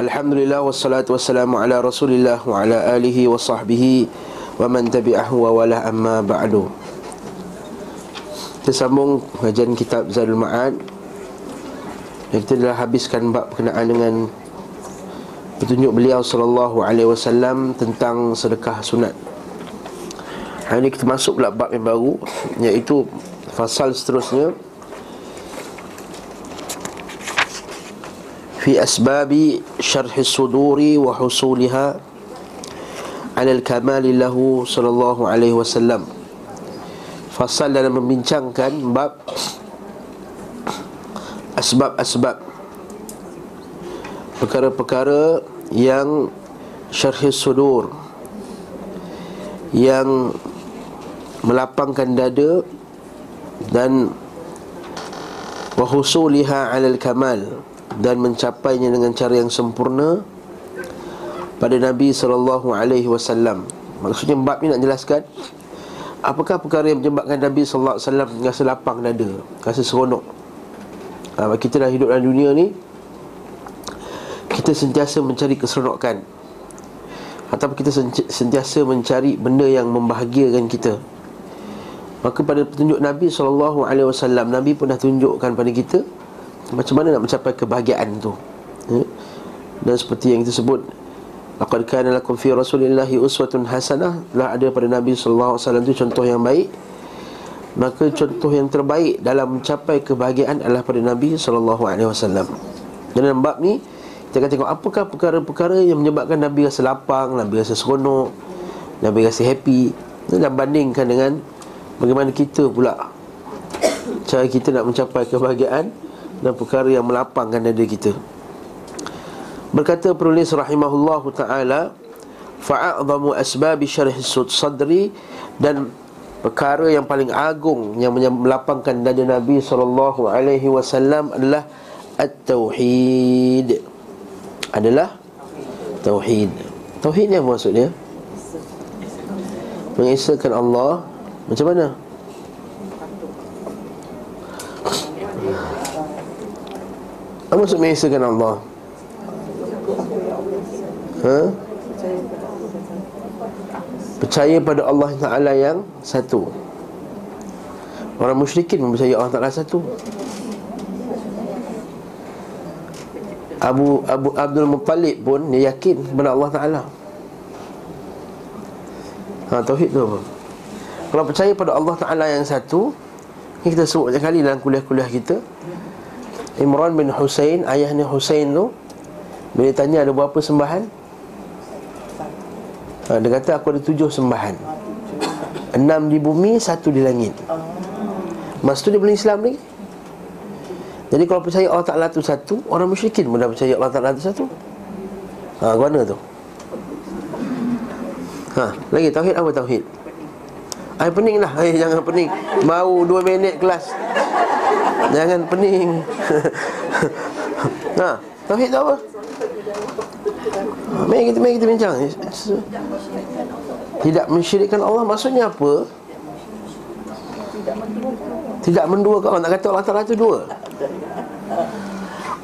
Alhamdulillah wassalatu wassalamu ala Rasulillah wa ala alihi wa sahbihi wa man tabi'ahu wa wala amma ba'du. Kita sambung kajian kitab Zadul Ma'ad. Kita telah habiskan bab berkenaan dengan petunjuk beliau sallallahu alaihi wasallam tentang sedekah sunat. Hari ini kita masuk pula bab yang baru, iaitu fasal seterusnya, fi asbabi syarhi suduri wa husuliha ala al-kamali lahu sallallahu alaihi wasallam. Fasal dalam membincangkan bab asbab-asbab, perkara-perkara yang syarhi sudur, yang melapangkan dada, dan wa husuliha ala al-kamal, dan mencapainya dengan cara yang sempurna pada Nabi SAW. Maksudnya bab ni nak jelaskan apakah perkara yang menyebabkan Nabi SAW rasa lapang dada, rasa seronok. Kita dah hidup dalam dunia ni, kita sentiasa mencari keseronokan, atau kita sentiasa mencari benda yang membahagiakan kita. Maka pada petunjuk Nabi SAW, Nabi pun dah tunjukkan pada kita macam mana nak mencapai kebahagiaan tu. Dan seperti yang kita sebut, laqad kana lakum fi rasulillahi uswatun hasanah, telah ada pada Nabi sallallahu alaihi wasallam tu contoh yang baik. Maka contoh yang terbaik dalam mencapai kebahagiaan adalah pada Nabi sallallahu alaihi wasallam. Dan dalam bab ni kita akan tengok apakah perkara-perkara yang menyebabkan Nabi rasa lapang, Nabi rasa seronok, Nabi rasa happy, dan bandingkan dengan bagaimana kita pula, cara kita nak mencapai kebahagiaan dan perkara yang melapangkan dada kita. Berkata penulis rahimahullahu ta'ala, fa'a'adhamu asbabi syarih sadri, dan perkara yang paling agung yang melapangkan dada Nabi SAW adalah at-tauhid. Adalah tauhid. Tauhid ni apa maksudnya? Mengesakan Allah. Macam mana? Apa maksud mengesakan Allah? Percaya pada Allah Ta'ala yang satu. Orang musyrikin mempercayai Allah Ta'ala satu. Abu Abdul Muttalib pun dia yakin kepada Allah Ta'ala. Tauhid tu apa? Kalau percaya pada Allah Ta'ala yang satu, ini kita sebut banyak kali dalam kuliah-kuliah kita. Imran bin Hussein, ayahnya Hussein tu, bila tanya ada berapa sembahan, dia kata aku ada 7 sembahan, 6 di bumi, 1 di langit. Masa tu dia belum Islam lagi. Jadi kalau percaya Allah Ta'ala tu satu, orang musyrikin pun dah percaya Allah Ta'ala tu satu. Guna tu lagi tauhid apa tauhid? Pening lah, jangan pening. Baru 2 minit kelas, jangan pening. Tauhid tu apa? Mari kita bincang. Tidak mensyirikkan Allah maksudnya apa? Tidak menduakan Allah. Nak kata Allah Ta'ala tu dua.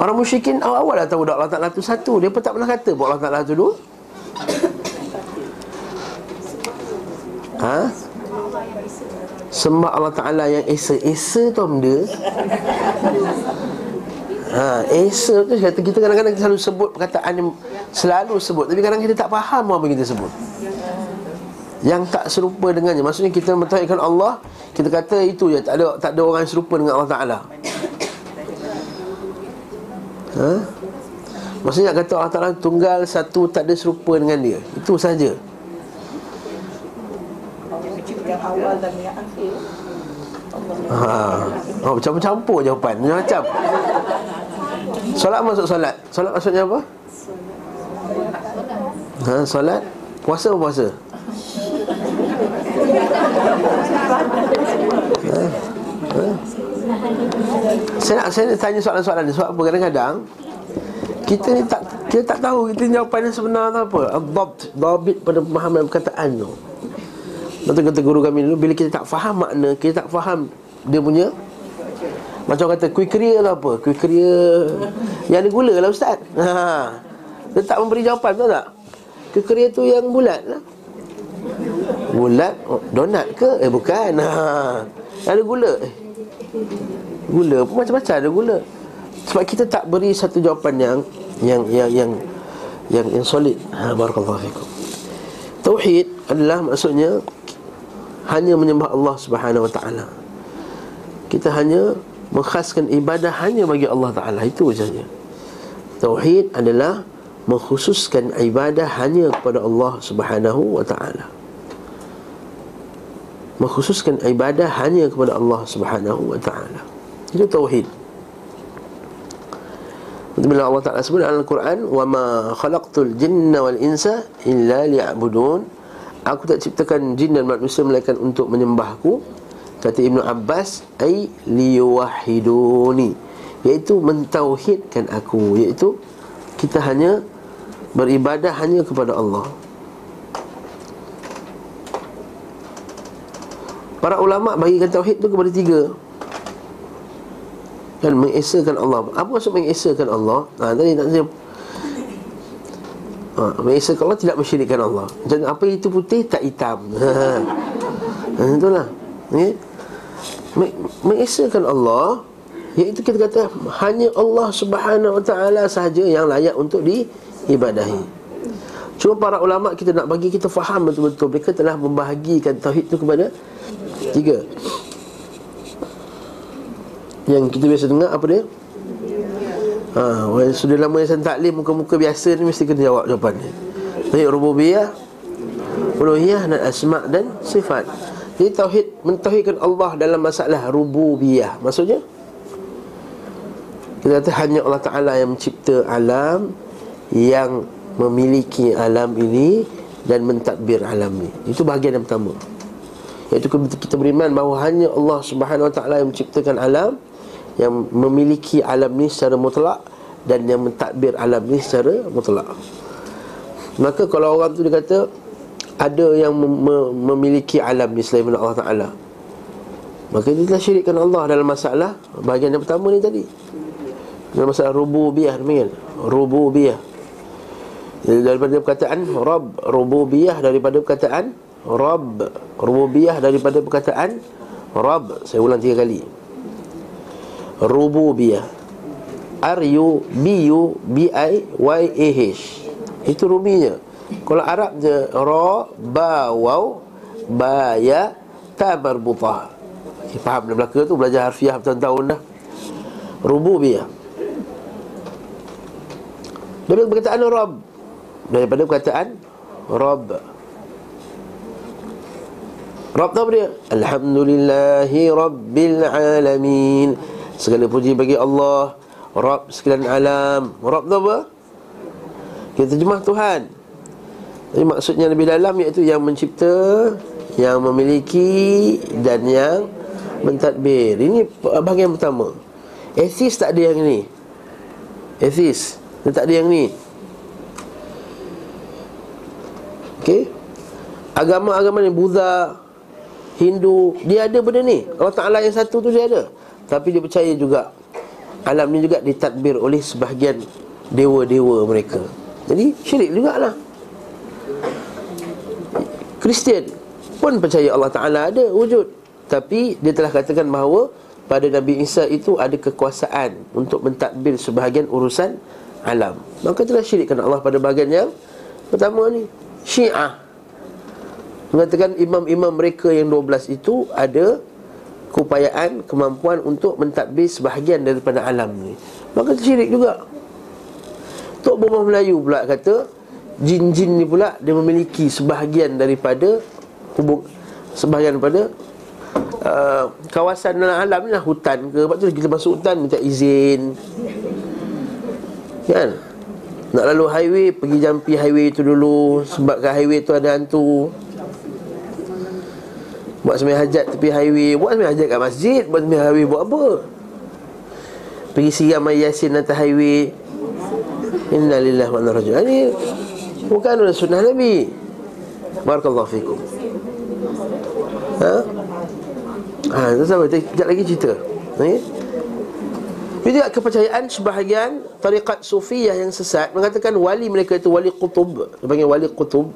Orang musyrikin awal-awal dah tahu dah Allah Ta'ala tu satu. Dia pun tak pernah kata buat Allah Ta'ala tu dua. Sembah Allah Ta'ala yang Esa tu benda. Esa tu kita kadang-kadang selalu sebut perkataan yang selalu sebut, tapi kadang-kadang kita tak faham apa kita sebut, yang tak serupa dengannya. Maksudnya kita mentauhidkan Allah, kita kata itu je, tak ada orang yang serupa dengan Allah Ta'ala. Maksudnya kata Allah Ta'ala tunggal, satu, tak ada serupa dengan dia. Itu saja. Yang awal dan yang akhir. Campur-campur jawapan macam-macam. Solat masuk solat. Solat maksudnya apa? Solat. Puasa apa puasa? Saya nak tanya soalan-soalan ni sebab apa kadang-kadang kita tak tahu kita jawapan yang sebenar atau apa. Dhabt pada pemahaman perkataan tu. Lepas tu kata guru kami dulu, bila kita tak faham makna, kita tak faham dia punya, macam kata kuih keria atau apa, kuih keria yang ada gula lah ustaz. Dia tak memberi jawapan, betul tak? Kekeria tu yang bulat lah. Bulat, oh, donat ke? Eh bukan, ha. Ada gula, gula pun macam-macam ada gula. Sebab kita tak beri satu jawapan yang solid. Ha, barakallahu fikum. Tauhid adalah maksudnya hanya menyembah Allah Subhanahu Wa Taala. Kita hanya mengkhaskan ibadah hanya bagi Allah Taala, itu sahaja. Tauhid adalah mengkhususkan ibadah hanya kepada Allah Subhanahu Wa Taala. Mengkhususkan ibadah hanya kepada Allah Subhanahu Wa Taala. Itu tauhid. Bila Allah Ta'ala sebut dalam Al-Quran, وَمَا خَلَقْتُ الْجِنَّ وَالْإِنْسَ إِلَّا لِيَعْبُدُونَ, aku tak ciptakan jin dan manusia melainkan untuk menyembahku. Kata Ibn Abbas, ay liwahiduni, iaitu mentauhidkan aku, iaitu kita hanya beribadah hanya kepada Allah. Para ulama bagikan tauhid itu kepada tiga. Kan, mengesakan Allah. Apa maksud mengesakan Allah? Ha, tadi tak saya. Ha, mengesakan Allah tidak mensyirikkan Allah. Macam apa itu putih tak hitam. Ha, itulah. Okay? Mengesakan Allah, iaitu kita kata hanya Allah Subhanahu Wa Taala sahaja yang layak untuk diibadahi. Cuma para ulama kita nak bagi kita faham betul-betul, mereka telah membahagikan tauhid itu kepada tiga. Yang kita biasa dengar apa dia? Ha, sudah lama yang taklim muka-muka biasa ni mesti kena jawab jawapan ni. Tauhid rububiyah, uluhiyah dan asma' dan sifat. Jadi tauhid, mentauhidkan Allah dalam masalah rububiyah. Maksudnya kita kata hanya Allah Ta'ala yang mencipta alam, yang memiliki alam ini dan mentadbir alam ini. Itu bahagian yang pertama, iaitu kita beriman bahawa hanya Allah Subhanahu Wa Ta'ala yang menciptakan alam, yang memiliki alam ni secara mutlak dan yang mentadbir alam ni secara mutlak. Maka kalau orang tu dia kata ada yang memiliki alam ni selain Allah Ta'ala, maka dia telah syirikkan Allah dalam masalah bahagian yang pertama ni tadi, dalam masalah rububiyah. Namanya rububiyah daripada perkataan Rabb, rububiyah daripada perkataan Rabb, rububiyah daripada perkataan Rabb. Saya ulang 3 kali. Rububiyah, R-U-B-U-B-I-Y-A-H, itu ruminya. Kalau Arab je, Ra, Ba, Waw, Ba, Ya, Ta, Marbutah. Okay, faham dalam Melaka tu, belajar harfiah bertahun-tahun dah. Rububiyah daripada perkataan Rabb, daripada perkataan Rabb. Rabb tu apa dia? Alhamdulillahi Rabbil Alamin, segala puji bagi Allah, Rabb sekalian alam. Rabb tu apa? Kita terjemah Tuhan. Jadi maksudnya lebih dalam, iaitu yang mencipta, yang memiliki dan yang mentadbir. Ini bahagian pertama. Atheist tak ada yang ni. Atheist dia tak ada yang ni. Okey, agama-agama ni, Buddha, Hindu, dia ada benda ni. Allah Ta'ala yang satu tu dia ada, tapi dia percaya juga alam ni juga ditadbir oleh sebahagian dewa-dewa mereka. Jadi syirik jugalah. Kristian pun percaya Allah Ta'ala ada wujud, tapi dia telah katakan bahawa pada Nabi Isa itu ada kekuasaan untuk mentadbir sebahagian urusan alam. Maka telah syirikkan Allah pada bahagian yang pertama ni. Syiah mengatakan imam-imam mereka yang 12 itu ada keupayaan, kemampuan untuk mentadbir sebahagian daripada alam ni. Maka syirik juga. Tok Bomah Melayu pula kata jin-jin ni pula dia memiliki sebahagian daripada hubung, sebahagian daripada kawasan dalam alam ni lah, hutan ke. Lepas tu kita masuk hutan minta izin, kan? Nak lalu highway, pergi jampi highway tu dulu, sebab kat highway tu ada hantu. Buat sembahyang hajat tepi highway, buat sembahyang hajat kat masjid, buat sembahyang highway buat apa? Pergi siram air Yasin atas highway. Inna lillahi wa inna ilaihi raji'un. Ini bukan sunnah Nabi. Barakallahu fikum. Ha? Ha, itu sahabat, sekejap lagi cerita. Okey. Tapi juga kepercayaan sebahagian tarikat sufiyah yang sesat mengatakan wali mereka itu wali qutub. Dia panggil wali qutub,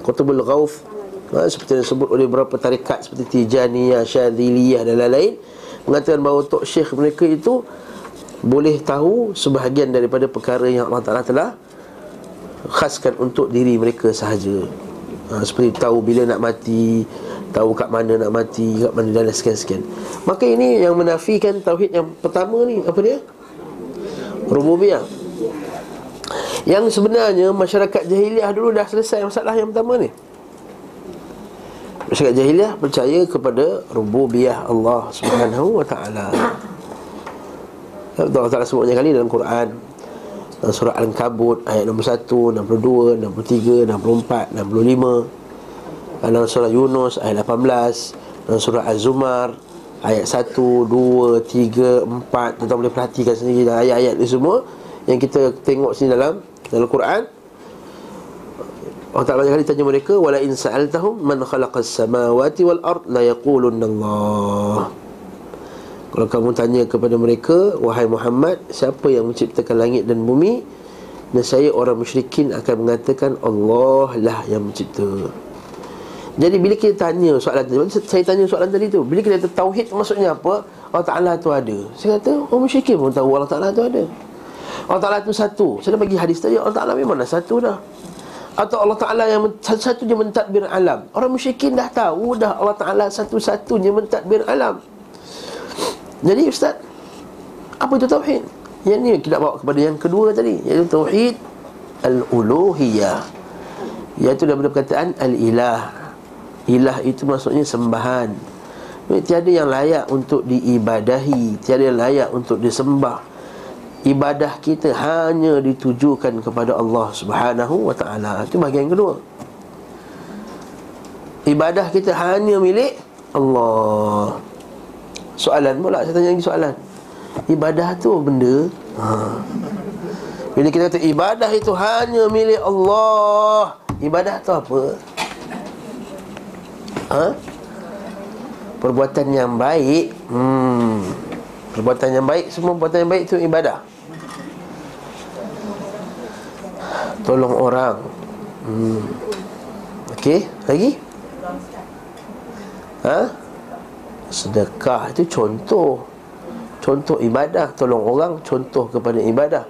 Qutubul Ghauf, seperti disebut oleh beberapa tarikat seperti Tijaniyyah, Syadziliyyah dan lain-lain. Mengatakan bahawa tok syekh mereka itu boleh tahu sebahagian daripada perkara yang Allah Ta'ala telah khaskan untuk diri mereka sahaja, seperti tahu bila nak mati, tahu kat mana nak mati, kat mana dan sekian-sekian. Maka ini yang menafikan tauhid yang pertama ni, apa dia? Rububiyah. Yang sebenarnya masyarakat jahiliah dulu dah selesai masalah yang pertama ni. Masyarakat jahiliah percaya kepada rububiyah Allah Subhanahu wa Ta'ala. Allah Ta'ala sebutnya kali dalam Quran, dalam surah Al-Ankabut ayat nombor 1, 62, 63, 64, 65. Dalam surah Yunus ayat 18, dalam surah Az-Zumar ayat 1, 2, 3, 4. Tuan-tuan boleh perhatikan sendiri dalam ayat-ayat ni semua yang kita tengok sini dalam Quran. Allah Ta'ala banyak kali tanya mereka, wala in sa'altahum man khalaqas samawati wal ard la yaqulunna Allah. Kalau kamu tanya kepada mereka, wahai Muhammad, siapa yang menciptakan langit dan bumi, nescaya orang musyrikin akan mengatakan Allah lah yang mencipta. Jadi bila kita tanya soalan tadi, saya tanya soalan tadi tu, bila kita kata tauhid maksudnya apa? Allah Ta'ala tu ada. Saya kata, orang musyrikin pun tahu Allah Ta'ala tu ada. Allah Ta'ala tu satu. Saya dah bagi hadis tadi, Allah Ta'ala memang dah satu dah. Atau Allah Ta'ala yang satu-satunya mentadbir alam. Orang musyrikin dah tahu dah Allah Ta'ala satu-satunya mentadbir alam. Jadi ustaz, apa itu tauhid? Yang ni kita bawa kepada yang kedua tadi, iaitu tauhid al-uluhiyah, iaitu daripada perkataan al-ilah. Ilah itu maksudnya sembahan. Tiada yang layak untuk diibadahi, tiada yang layak untuk disembah. Ibadah kita hanya ditujukan kepada Allah Subhanahu wa Ta'ala. Itu bahagian kedua. Ibadah kita hanya milik Allah. Soalan pula, saya tanya lagi soalan. Ibadah tu benda, bila kita kata ibadah itu hanya milik Allah, ibadah tu apa? Perbuatan yang baik. Perbuatan yang baik, semua perbuatan yang baik itu ibadah. Tolong orang. Okey, lagi? Sedekah itu contoh. Contoh ibadah, tolong orang contoh kepada ibadah.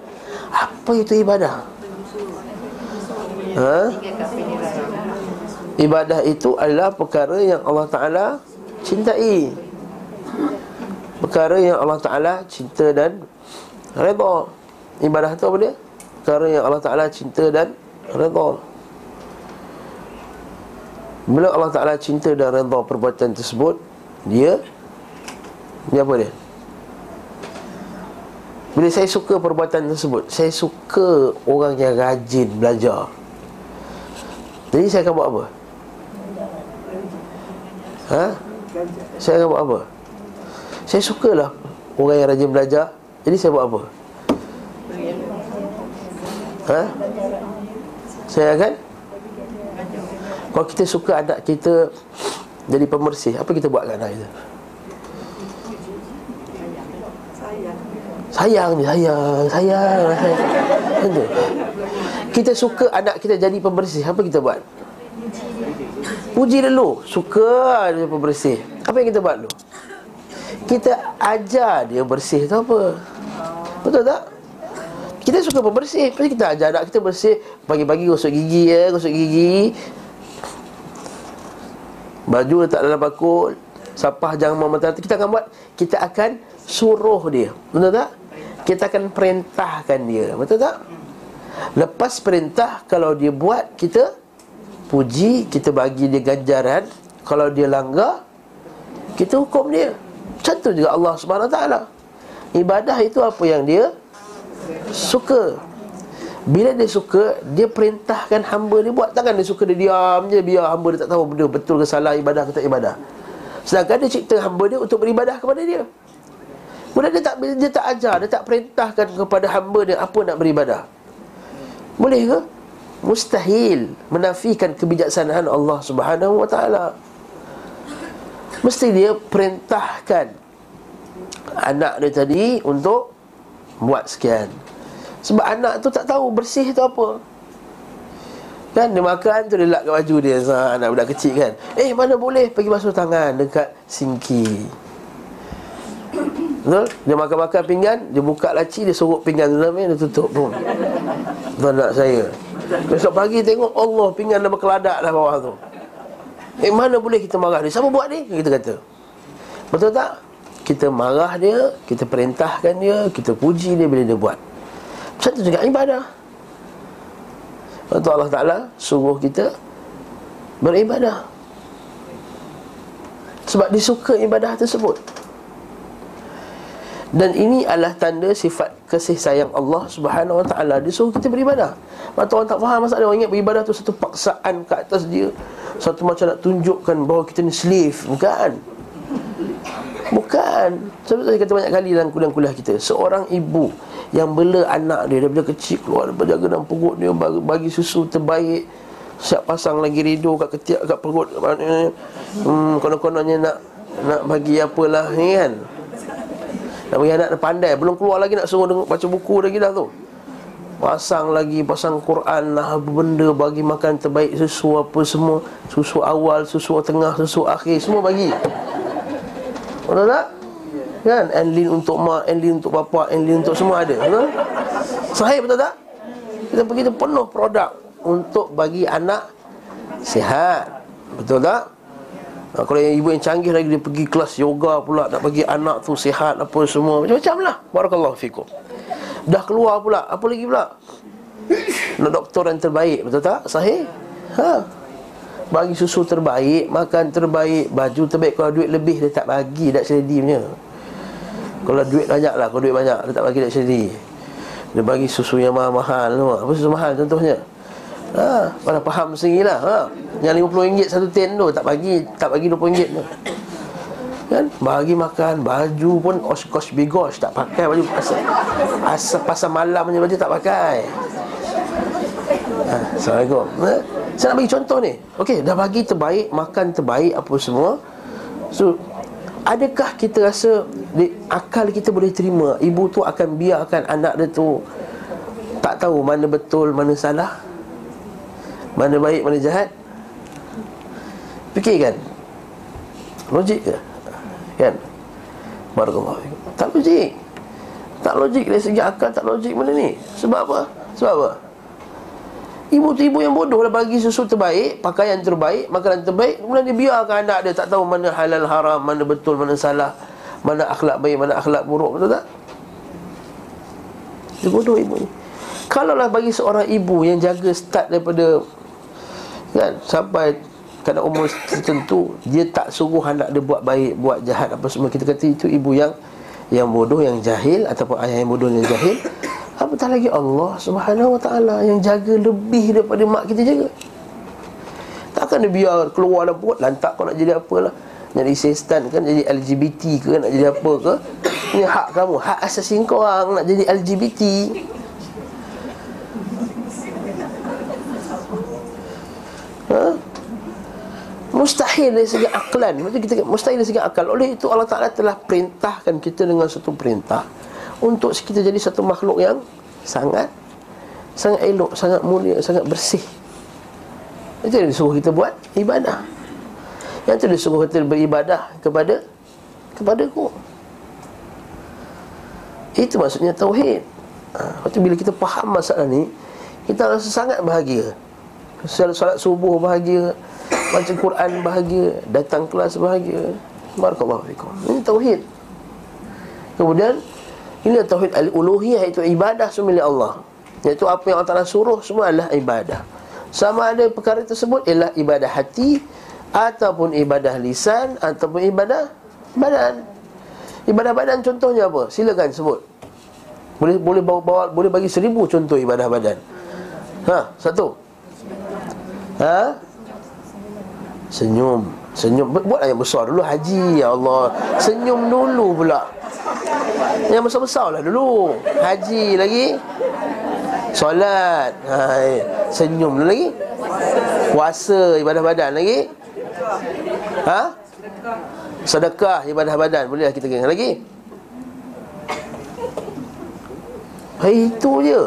Apa itu ibadah? Ibadah itu adalah perkara yang Allah Ta'ala cintai, perkara yang Allah Ta'ala cinta dan redha. Ibadah itu apa dia? Perkara yang Allah Ta'ala cinta dan redha. Bila Allah Ta'ala cinta dan redha perbuatan tersebut, Dia apa dia? Bila saya suka perbuatan tersebut, saya suka orang yang rajin belajar, jadi saya akan buat apa? Saya akan buat apa? Saya sukalah orang yang rajin belajar, jadi saya buat apa? Saya akan? Kalau kita suka anak kita jadi pembersih, apa kita buat kat anak kita? Sayang. Kita suka anak kita jadi pembersih, apa kita buat? Puji dulu. Suka dia pembersih, apa yang kita buat dulu? Kita ajar dia bersih tu apa? Betul tak? Kita suka pembersih, tapi kita ajar anak kita bersih. Pagi-pagi gosok gigi, gosok gigi. Baju letak dalam bakul. Sapah jangan mau mentah. Kita akan buat, kita akan suruh dia. Betul tak? Kita akan perintahkan dia. Betul tak? Lepas perintah, kalau dia buat, kita puji, kita bagi dia ganjaran. Kalau dia langgar, kita hukum dia. Macam tu juga Allah SWT. Ibadah itu apa yang dia suka. Bila dia suka, dia perintahkan hamba dia buat. Takkan dia suka dia diam je, biar hamba dia tak tahu benda betul ke salah, ibadah ke tak ibadah. Sedangkan dia cipta hamba dia untuk beribadah kepada dia. Kemudian dia tak ajar, dia tak perintahkan kepada hamba dia apa nak beribadah. Boleh ke? Mustahil. Menafikan kebijaksanaan Allah Subhanahu wa Ta'ala. Mesti dia perintahkan anak dia tadi untuk buat sekian. Sebab anak tu tak tahu bersih tu apa. Kan dia makan tu dia lap kat baju dia, anak budak kecil kan. Eh, mana boleh pergi basuh tangan dekat sinki. Betul? Dia makan-makan pinggan, dia buka laci, dia sorok pinggan tu dalam, dia tutup pun. Tuan anak saya, besok pagi tengok, Allah, pinggan dah berkeladak dah bawah tu. Eh, mana boleh kita marah dia? Siapa buat ni? Kita kata. Betul tak? Kita marah dia, kita perintahkan dia, kita puji dia bila dia buat. Macam tu juga ibadah. Untuk Allah Ta'ala suruh kita beribadah sebab disuka ibadah tersebut. Dan ini adalah tanda sifat kasih sayang Allah Subhanahu Wa Ta'ala. Disuruh kita beribadah. Maka orang tak faham masalah. Orang ingat beribadah tu satu paksaan ke atas dia, satu macam nak tunjukkan bahawa kita ni slave. Bukan. Sebab saya kata banyak kali dalam kuliah-kuliah kita, seorang ibu yang bela anak dia daripada kecil, keluar daripada dalam perut dia, bagi susu terbaik, siap pasang lagi redo kat ketiak, kat perut, konon-kononnya nak bagi apalah ni kan, nak bagi anak dia pandai. Belum keluar lagi nak suruh dengar, baca buku lagi dah tu, pasang lagi, pasang Quran lah, apa benda, bagi makan terbaik, susu apa semua, susu awal, susu tengah, susu akhir, semua bagi. Betul tak? Kan? Enlin untuk mak, enlin untuk bapa, enlin untuk semua ada. Betul? Sahih betul tak? Kita pergi tu penuh produk untuk bagi anak sihat. Betul tak? Kalau yang ibu yang canggih lagi, dia pergi kelas yoga pula, nak bagi anak tu sihat apa semua, macam-macam lah. Barakallahu fikum. Dah keluar pula, apa lagi pula? Nak doktor yang terbaik. Betul tak? Sahih? Haa, bagi susu terbaik, makan terbaik, baju terbaik. Kalau duit lebih, dia tak bagi, tak sedih punya. Kalau duit banyak lah, kalau duit banyak, dia tak bagi, tak sedih. Dia bagi susu yang mahal-mahal. Apa susu mahal contohnya? Ha, pada faham sendiri lah. Ha, yang RM50 satu tin tu, tak bagi RM20 tu. Kan? Bagi makan, baju pun osh-kosh bigosh, tak pakai baju pasal malam punya baju tak pakai. Ha, Assalamualaikum. Ha? Saya nak bagi contoh ni. Okey, dah bagi terbaik, makan terbaik, apa semua. So, adakah kita rasa akal kita boleh terima ibu tu akan biarkan anak dia tu tak tahu mana betul, mana salah, mana baik, mana jahat? Fikirkan, logik ke? Kan? Barakallahu fikum. Tak logik. Tak logik dari segi akal, tak logik benda ni. Sebab apa? Ibu-ibu yang bodoh dah bagi susu terbaik, pakaian terbaik, makanan terbaik, kemudian dia biarkan anak dia tak tahu mana halal haram, mana betul, mana salah, mana akhlak baik, mana akhlak buruk. Betul tak? Dia bodoh ibu ni. Kalaulah bagi seorang ibu yang jaga start daripada kan, sampai kadang umur tertentu, dia tak suruh anak dia buat baik, buat jahat apa semua, kita kata itu ibu yang bodoh, yang jahil, ataupun ayah yang bodoh, yang jahil. Apatah lagi Allah Subhanahu Wa Ta'ala yang jaga lebih daripada mak kita jaga. Takkan dia biar keluar dalam perut, lantak kau nak jadi apalah, jadi sestan kan, jadi LGBT ke, nak jadi apa ke. Ini hak kamu, hak asasi korang nak jadi LGBT. Ha? Mustahil dari segi akal. Mustahil dari segi akal. Oleh itu Allah Ta'ala telah perintahkan kita dengan satu perintah untuk kita jadi satu makhluk yang sangat sangat elok, sangat mulia, sangat bersih. Itu dia suruh kita buat ibadah. Yang itu dia suruh kita beribadah kepada-Ku. Itu maksudnya tauhid. Ha, waktu bila kita faham masalah ni, kita rasa sangat bahagia. Solat subuh bahagia, baca Quran bahagia, datang kelas bahagia. Barakallahu fikum. Ini tauhid. Kemudian ini tauhid al-uluhiyah, iaitu ibadah semilik Allah. Iaitu apa yang Allah Ta'ala suruh semua adalah ibadah. Sama ada perkara tersebut ialah ibadah hati, ataupun ibadah lisan, ataupun ibadah badan. Ibadah badan contohnya apa? Silakan sebut. Boleh bagi 1000 contoh ibadah badan. Ha, satu. Ha? Senyum. Senyum, buatlah yang besar dulu. Haji, ya Allah, senyum dulu pula. Yang besar-besar lah dulu. Haji lagi, solat, senyum dulu lagi, puasa, ibadah badan lagi, sedekah, ibadah badan. Bolehlah kita kena lagi. Itu je.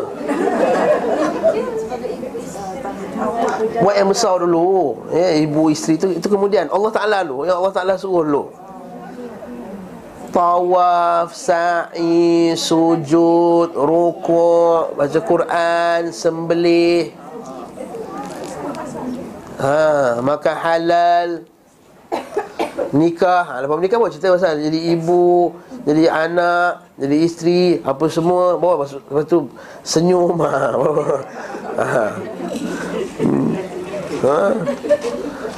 Buat yang besar dulu, ya, ibu isteri tu, itu kemudian Allah Ta'ala dulu, yang Allah Ta'ala suruh dulu. Tawaf, sa'i, sujud, rukuk, baca Quran, sembelih, makan halal, nikah. Lepas nikah buat cerita pasal jadi ibu, jadi anak, jadi isteri, apa semua. Bawa lepas tu senyum.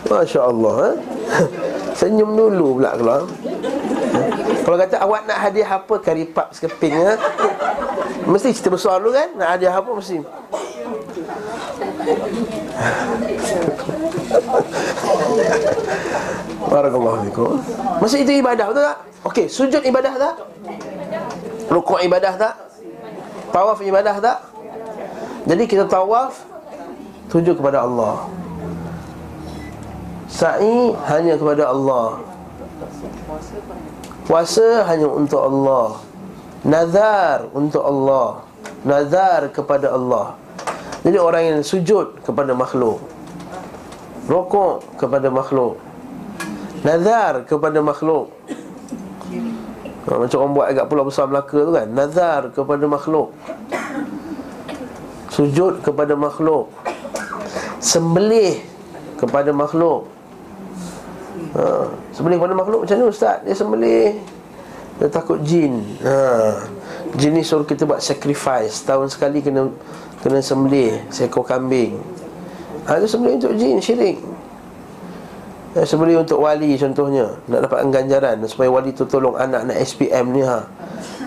Masya Allah, senyum dulu pula keluar. Kalau kata awak nak hadiah apa, karipap sekeping, mesti cerita besar dulu kan. Nak hadiah apa mesti barakallahu fikum. Mesti itu ibadah, betul tak? Okey, sujud ibadah tak? Rukuk ibadah tak? Tawaf ibadah tak? Jadi kita tawaf tuju kepada Allah. Sa'i hanya kepada Allah. Puasa hanya untuk Allah. Nazar untuk Allah. Nazar kepada Allah. Jadi orang yang sujud kepada makhluk, rukuk kepada makhluk, nazar kepada makhluk, macam orang buat agak Pulau Besar Melaka tu kan, nazar kepada makhluk, sujud kepada makhluk, sembelih kepada makhluk. Sembelih kepada makhluk macam mana ustaz? Dia sembelih, dia takut jin. Jin ni suruh kita buat sacrifice, tahun sekali kena sembelih seekor kambing. Itu sembelih untuk jin, syirik. Sembelih untuk wali contohnya, nak dapatkan ganjaran supaya wali tu tolong anak-anak SPM ni,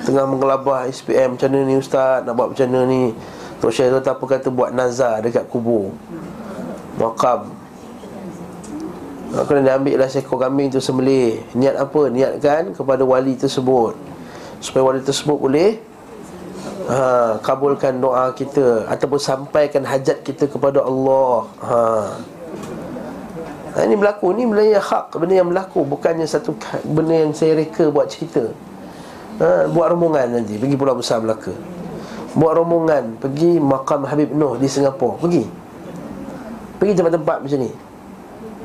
tengah menggelabah SPM, macam mana ni ustaz, nak buat macam mana ni. Tok Syekh tu apa kata, buat nazar dekat kubur makam. Kena ambil lah seekor kambing tu sembelih. Niat apa? Niatkan kepada wali tersebut, supaya wali tersebut boleh kabulkan doa kita ataupun sampaikan hajat kita kepada Allah. Ini berlaku, ni benda yang hak, benda yang berlaku, bukannya satu benda yang saya reka buat cerita. Buat rombongan nanti pergi Pulau Besar Melaka, buat rombongan pergi makam Habib Noh di Singapura, pergi tempat-tempat macam ni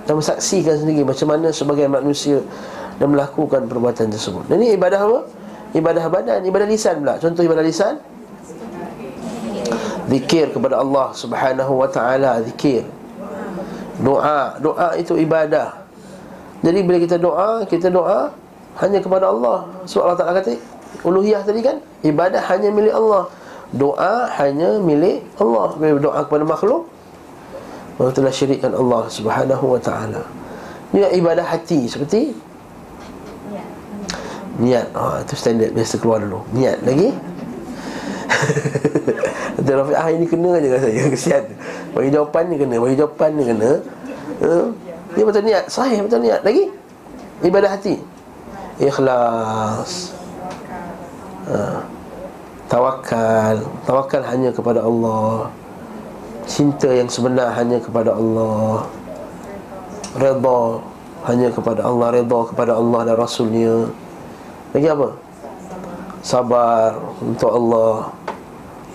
dan saksikan sendiri macam mana sebagai manusia dan melakukan perbuatan tersebut. Dan ini ibadah apa? Ibadah badan. Ibadah lisan pula, contoh ibadah lisan, zikir kepada Allah Subhanahu wa ta'ala, zikir, doa. Doa itu ibadah. Jadi bila kita doa, kita doa hanya kepada Allah. Sebab Allah Ta'ala kata uluhiyah tadi kan, ibadah hanya milik Allah, doa hanya milik Allah. Bila doa kepada makhluk, maka telah syirikkan Allah Subhanahu wa ta'ala. Ini ibadah hati, seperti niat. Itu standard biasa keluar dulu. Niat lagi ini kena je rasanya, kesian. Bagi jawapan ni kena, bagi jawapan ni kena. Dia betul niat, sahih betul niat. Lagi ibadah hati, ikhlas, tawakal. Tawakal hanya kepada Allah. Cinta yang sebenar hanya kepada Allah. Redha hanya kepada Allah. Redha kepada Allah dan Rasulnya. Lagi apa? Sabar untuk Allah.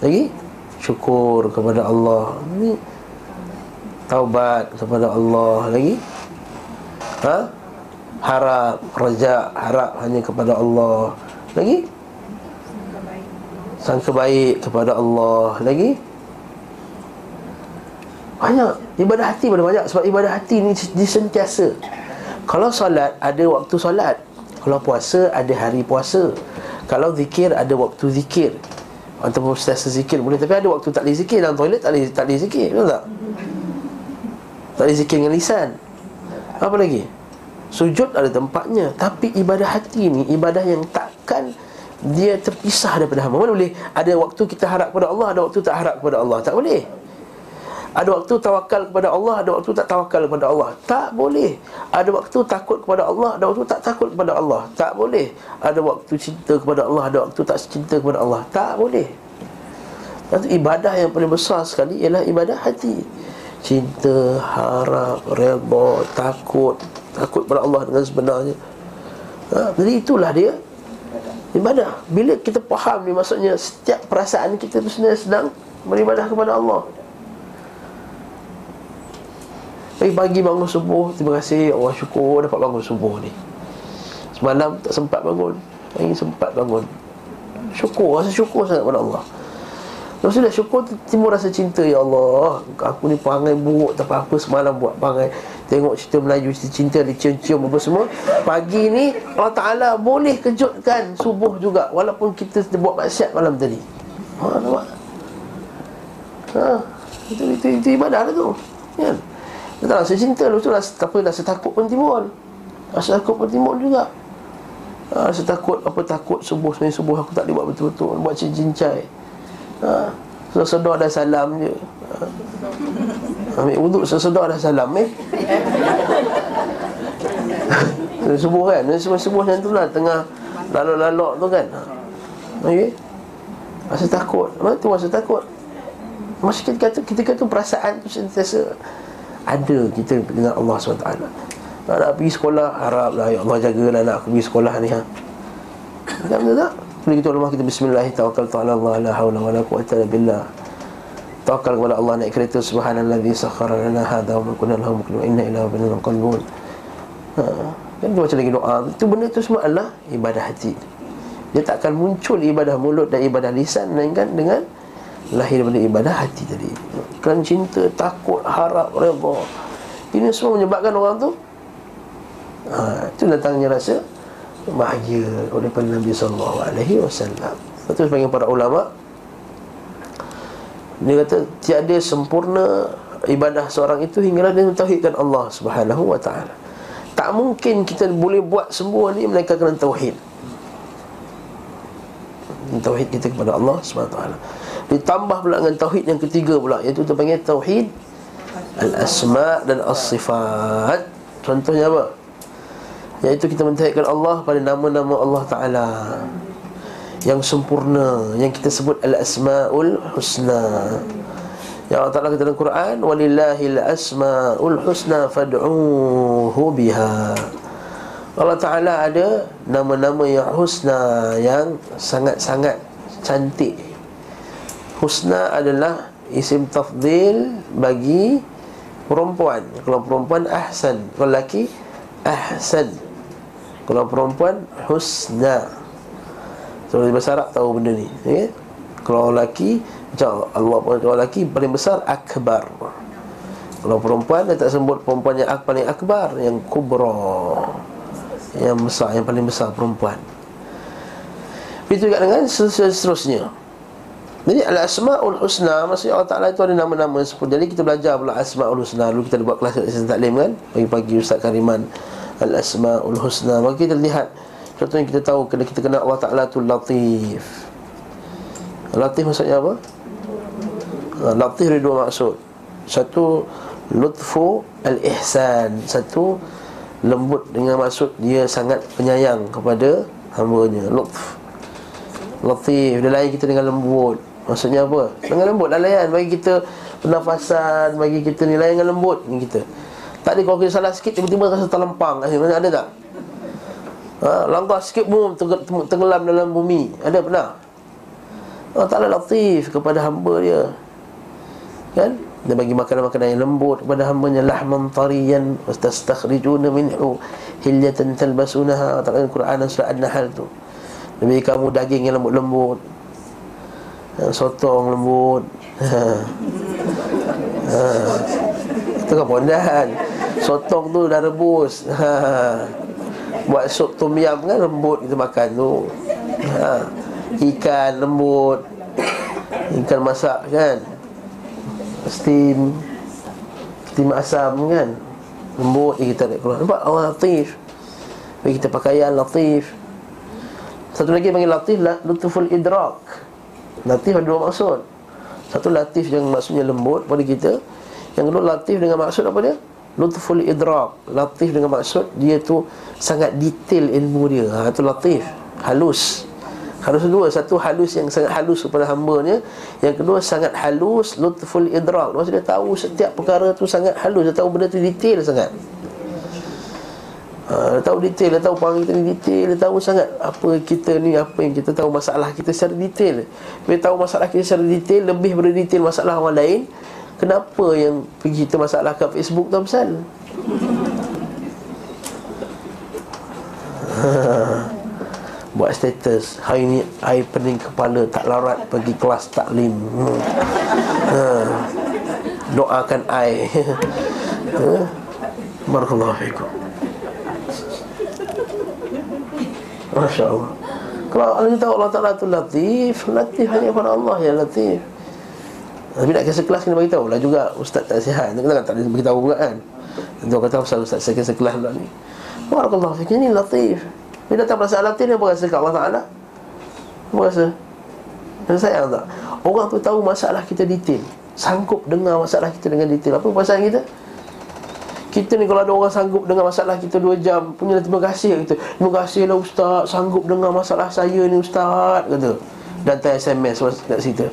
Lagi syukur kepada Allah. Ini taubat kepada Allah. Lagi harap, raja, harap hanya kepada Allah. Lagi sangka baik kepada Allah. Lagi banyak ibadah hati, banyak. Sebab ibadah hati ni disentiasa. Kalau solat ada waktu solat, kalau puasa ada hari puasa, kalau zikir ada waktu zikir ataupun sentiasa zikir boleh. Tapi ada waktu tak boleh zikir, dalam toilet tak boleh zikir, betul tak? Tak boleh zikir dengan lisan. Apa lagi? Sujud ada tempatnya. Tapi ibadah hati ni ibadah yang takkan dia terpisah daripada hamba. Mana boleh ada waktu kita harap kepada Allah, ada waktu tak harap kepada Allah? Tak boleh. Ada waktu tawakal kepada Allah, ada waktu tak tawakal kepada Allah. Tak boleh. Ada waktu takut kepada Allah, ada waktu tak takut kepada Allah. Tak boleh. Ada waktu cinta kepada Allah, ada waktu tak cinta kepada Allah. Tak boleh. Itu ibadah yang paling besar sekali, ialah ibadah hati. Cinta, harap, reda, takut kepada Allah dengan sebenarnya. Jadi itulah dia ibadah. Bila kita faham ni, maksudnya setiap perasaan kita tu sebenarnya sedang beribadah kepada Allah. Pagi-pagi bangun subuh, terima kasih Allah, syukur dapat bangun subuh ni. Semalam tak sempat bangun, hari sempat bangun. Syukur, rasa syukur sangat pada Allah. Lepas tu dah syukur, timbul rasa cinta. Ya Allah, aku ni perangai buruk, tak apa-apa semalam buat perangai. Tengok cerita Melayu, cerita cinta, dia cium-cium apa semua. Pagi ni Allah Ta'ala boleh kejutkan subuh juga, walaupun kita buat maksiat malam tadi. Ha, nampak? Ha, itu ibadah lah tu, kan? Ya? Dia tak rasa cinta, lepas tu rasa takut pun timbul. Rasa takut pun timbul juga. Rasa takut, apa takut subuh aku tak boleh buat betul-betul, buat cincai. Sesedar dah salam je, ambil wuduk, sesedar dah salam subuh kan, subuh macam tu lah, tengah lalok-lalok tu kan, okay? Rasa takut, mana tu rasa takut? Masa ketika tu perasaan tu sentiasa ada kita dengan Allah SWT. Nak pergi sekolah, haraplah ya Allah jagalah anak aku pergi sekolah ni. Tak betul tak? Bila kita rumah kita bismillahirrahmanirrahim, tawakkaltu ala Allah, la haula wala quwwata illa billah. Tawakal kepada Allah, naik kereta, subhanallazi sakhkhara lana hadza wa ma kunna lahu muqrinin wa inna ila rabbina lanqalibun. Kan dia baca lagi doa. Itu benda tu semua adalah ibadah hati. Dia tak akan muncul ibadah mulut dan ibadah lisan melainkan dengan lahir daripada ibadah hati tadi. Kerana cinta, takut, harap, redha, ini semua menyebabkan orang tu itu datangnya rasa bahagia oleh Nabi SAW. Lepas tu sebagian para ulama' dia kata tiada sempurna ibadah seorang itu hinggalah dia mentauhidkan Allah SWT. Tak mungkin kita boleh buat semua ni melainkan kerana tauhid. Tauhid kita kepada Allah SWT ditambah pula dengan tauhid yang ketiga pula, iaitu terpanggil tauhid al-asma' dan as-sifat. Contohnya apa? Iaitu kita mentauhidkan Allah pada nama-nama Allah Ta'ala yang sempurna, yang kita sebut al-asma'ul husna. Ya Allah Ta'ala kata dalam Quran, walillahil asma'ul husna fad'uhu biha. Allah Ta'ala ada nama-nama yang husna, yang sangat-sangat cantik. Husna adalah isim tafdil bagi perempuan. Kalau perempuan, ahsan. Kalau lelaki, ahsan. Kalau perempuan, husna. Sebab bahasa Arab tahu benda ni, okay? Kalau lelaki, macam Allah, kalau lelaki paling besar, akbar. Kalau perempuan, dia tak sebut perempuan yang paling akbar, yang kubra, yang besar, yang paling besar perempuan. Itu juga dengan seterusnya. Jadi al-asmaul husna, maksudnya Allah Ta'ala itu ada nama-nama sempurna. Jadi kita belajar pula asmaul husna. Dulu kita ada buat kelas taklim kan, pagi-pagi Ustaz Kariman, al-asmaul husna. Maka kita lihat, contohnya kita tahu kena kita kenal Allah Ta'ala tu latif. Latif maksudnya apa? Latif ada dua maksud. Satu, lutfu al-ihsan. Satu, lembut dengan maksud dia sangat penyayang kepada hamba-Nya. Lutf, latif, dia layan kita dengan lembut. Maksudnya apa? Dengan lembut, layan, bagi kita pernafasan, bagi kita ni, layan dengan lembut ni kita. Tak ada kalau kita salah sikit, tiba-tiba rasa terlempang. Ada tak? Langkah sikit, boom, tenggelam dalam bumi. Ada pernah? Allah Ta'ala latif kepada hamba dia, kan? Dia bagi makanan-makanan yang lembut kepada hamba-Nya. Lahman tariyan wastastakhrijuna minhu hilyatan talbasunaha. Allah Ta'ala Al-Quran surah An-Nahl tu, bagi kamu daging yang lembut-lembut, sotong lembut. Itu kan pondan. Sotong tu dah rebus, buat sup tom yam kan, lembut kita makan tu. Ikan lembut, ikan masak kan, steam asam kan, lembut kita nak keluar. Nampak? Allah latif, bagi kita pakaian latif. Satu lagi panggil latif, lutful idrak. Latif ada dua maksud. Satu, latif yang maksudnya lembut pada kita. Yang kedua, latif dengan maksud apa dia? Lutful idrak. Latif dengan maksud dia tu sangat detail ilmu dia. Itu latif, halus. Halus dua. Satu, halus yang sangat halus kepada hamba-Nya. Yang kedua, sangat halus, lutful idrak. Maksudnya dia tahu setiap perkara tu sangat halus, dia tahu benda tu detail sangat. Dia tahu detail, dia tahu perangai kita ni detail, dia tahu sangat apa kita ni, apa yang kita tahu masalah kita secara detail. Bila tahu masalah kita secara detail, lebih berdetail masalah orang lain, kenapa yang pergi kita masalah kat Facebook tu pasal? Buat status, hari ni air pening kepala, tak larat pergi kelas taklim. Doakan air. Barakallahu fikum. Masya Allah. Kalau kita tahu Allah Ta'ala tu latif, latif hanya kepada Allah yang latif. Tapi nak cancel kelas kena beritahu lah juga, ustaz tak sihat. Kita kan tak boleh beritahu pula kan. Nanti orang kata, ustaz saya cancel kelas pula ni. Barakallahu fikum, ni latif. Bila datang perasaan latif, dia berasa kat Allah Ta'ala. Berasa dan sayang tak? Orang tu tahu masalah kita detail, sanggup dengar masalah kita dengan detail. Apa perasaan kita? Kita ni kalau ada orang sanggup dengar masalah kita 2 jam, punyalah terima kasih kita. Terima kasihlah ustaz, sanggup dengar masalah saya ni ustaz, kata. Dan hantar SMS nak cerita.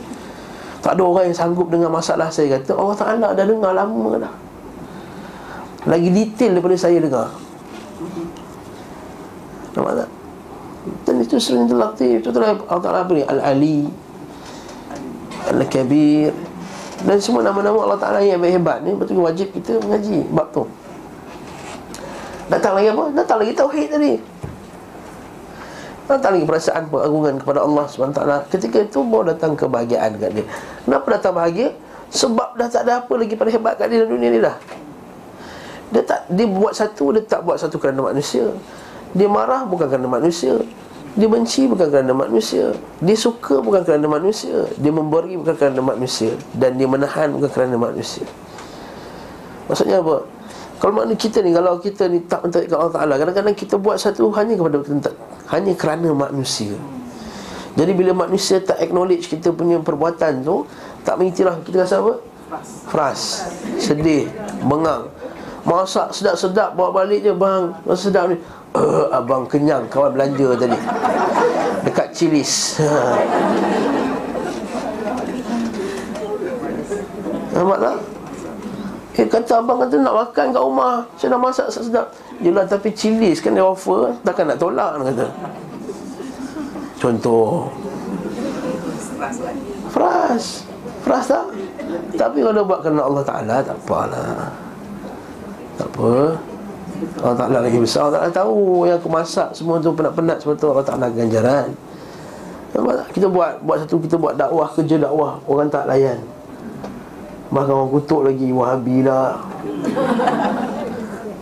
Tak ada orang yang sanggup dengar masalah saya, kata Allah Ta'ala dah dengar lama dah, lagi detail daripada saya dengar. Nampak tak? Dan itu sering itu latif. Contohlah Allah Ta'ala apa ni? Al-Ali, Al-Kabir, dan semua nama-nama Allah Ta'ala yang hebat ni. Betul, wajib kita mengaji bab tu. Datang lagi apa? Datang lagi tauhid tadi. Datang lagi perasaan pengagungan kepada Allah SWT. Ketika itu baru datang kebahagiaan kat dia. Kenapa datang bahagia? Sebab dah tak ada apa lagi pada hebat kat dia dalam dunia ni dah. Dia buat satu, dia tak buat satu kerana manusia. Dia marah bukan kerana manusia, dia benci bukan kerana manusia, dia suka bukan kerana manusia, dia memberi bukan kerana manusia, dan dia menahan bukan kerana manusia. Maksudnya apa? Kalau makna kita ni, kalau kita ni tak mentaati Allah Ta'ala, kadang-kadang kita buat satu hanya kepada hanya kerana manusia. Jadi bila manusia tak acknowledge kita punya perbuatan tu, tak mengiktiraf, kita rasa apa? Fras, sedih, bengang. Masak sedap-sedap, bawa balik je, bang, masak sedap ni. Abang kenyang, kawan belanja tadi dekat Cilis. Nampak tak? Kata abang kata nak makan kat rumah, saya dah masak sedap. Yelah tapi Cilis kan dia offer, takkan nak tolak, kata. Contoh Fras. Fras tak? Tapi kalau buat kerana Allah Ta'ala, tak apalah. Tak apa, Allah Ta'ala lagi besar. Allah Ta'ala tahu yang aku masak semua tu penat-penat, sebab tu Allah Ta'ala ganjaran. Kita buat satu, kita buat dakwah, kerja dakwah, orang tak layan, bahkan orang kutuk lagi, Wahabi lah,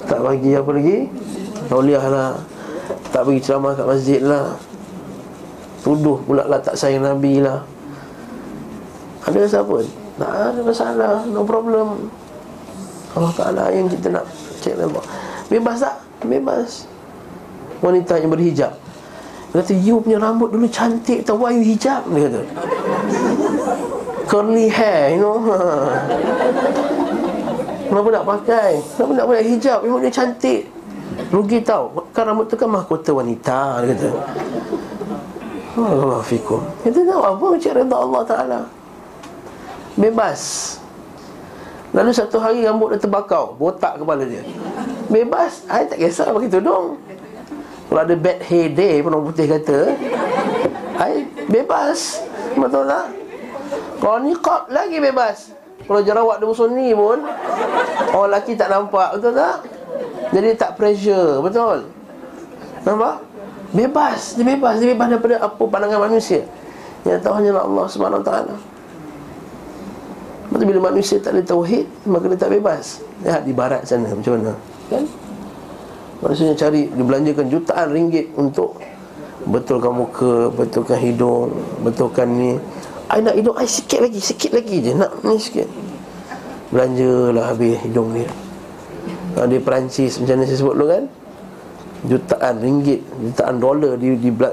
tak bagi apa lagi, tauliah lah, tak bagi ceramah kat masjid lah, tuduh pula lah tak sayang Nabi lah. Ada rasa apa? Tak ada masalah, no problem. Allah Ta'ala yang kita nak cek lebar. Bebas tak? Bebas. Wanita yang berhijab, dia kata, you punya rambut dulu cantik tau, why you hijab? Dia kata curly hair, you know. Kenapa nak pakai? Kenapa nak pakai hijab? Memang dia cantik. Rugi tau, kan rambut tu kan mahkota wanita, dia kata. Allah fikum. Kita tahu apa cik reda Allah Ta'ala. Bebas. Lalu satu hari rambut dia terbakau, botak kepala dia. Bebas, saya tak kisah pakai tudung. Kalau ada bad hair day pun orang putih kata, saya bebas. Betul tak? Kalau niqab lagi bebas. Kalau jerawat dia musuh ni pun orang lelaki tak nampak, betul tak? Jadi tak pressure, betul? Nampak? Bebas, dia bebas, dia bebas daripada apa pandangan manusia. Yang tahu hanya Allah Subhanahu Wa Ta'ala. Lepas tu bila manusia tak ada tauhid, maka dia tak bebas. Lihat di barat sana macam mana, kan? Maksudnya cari, dibelanjakan jutaan ringgit untuk betulkan muka, betulkan hidung, betulkan ni. I nak hidung I sikit lagi je, nak ni sikit. Belanjalah habis hidung dia. Kalau di Perancis macam mana saya sebut dulu kan, jutaan ringgit, jutaan dolar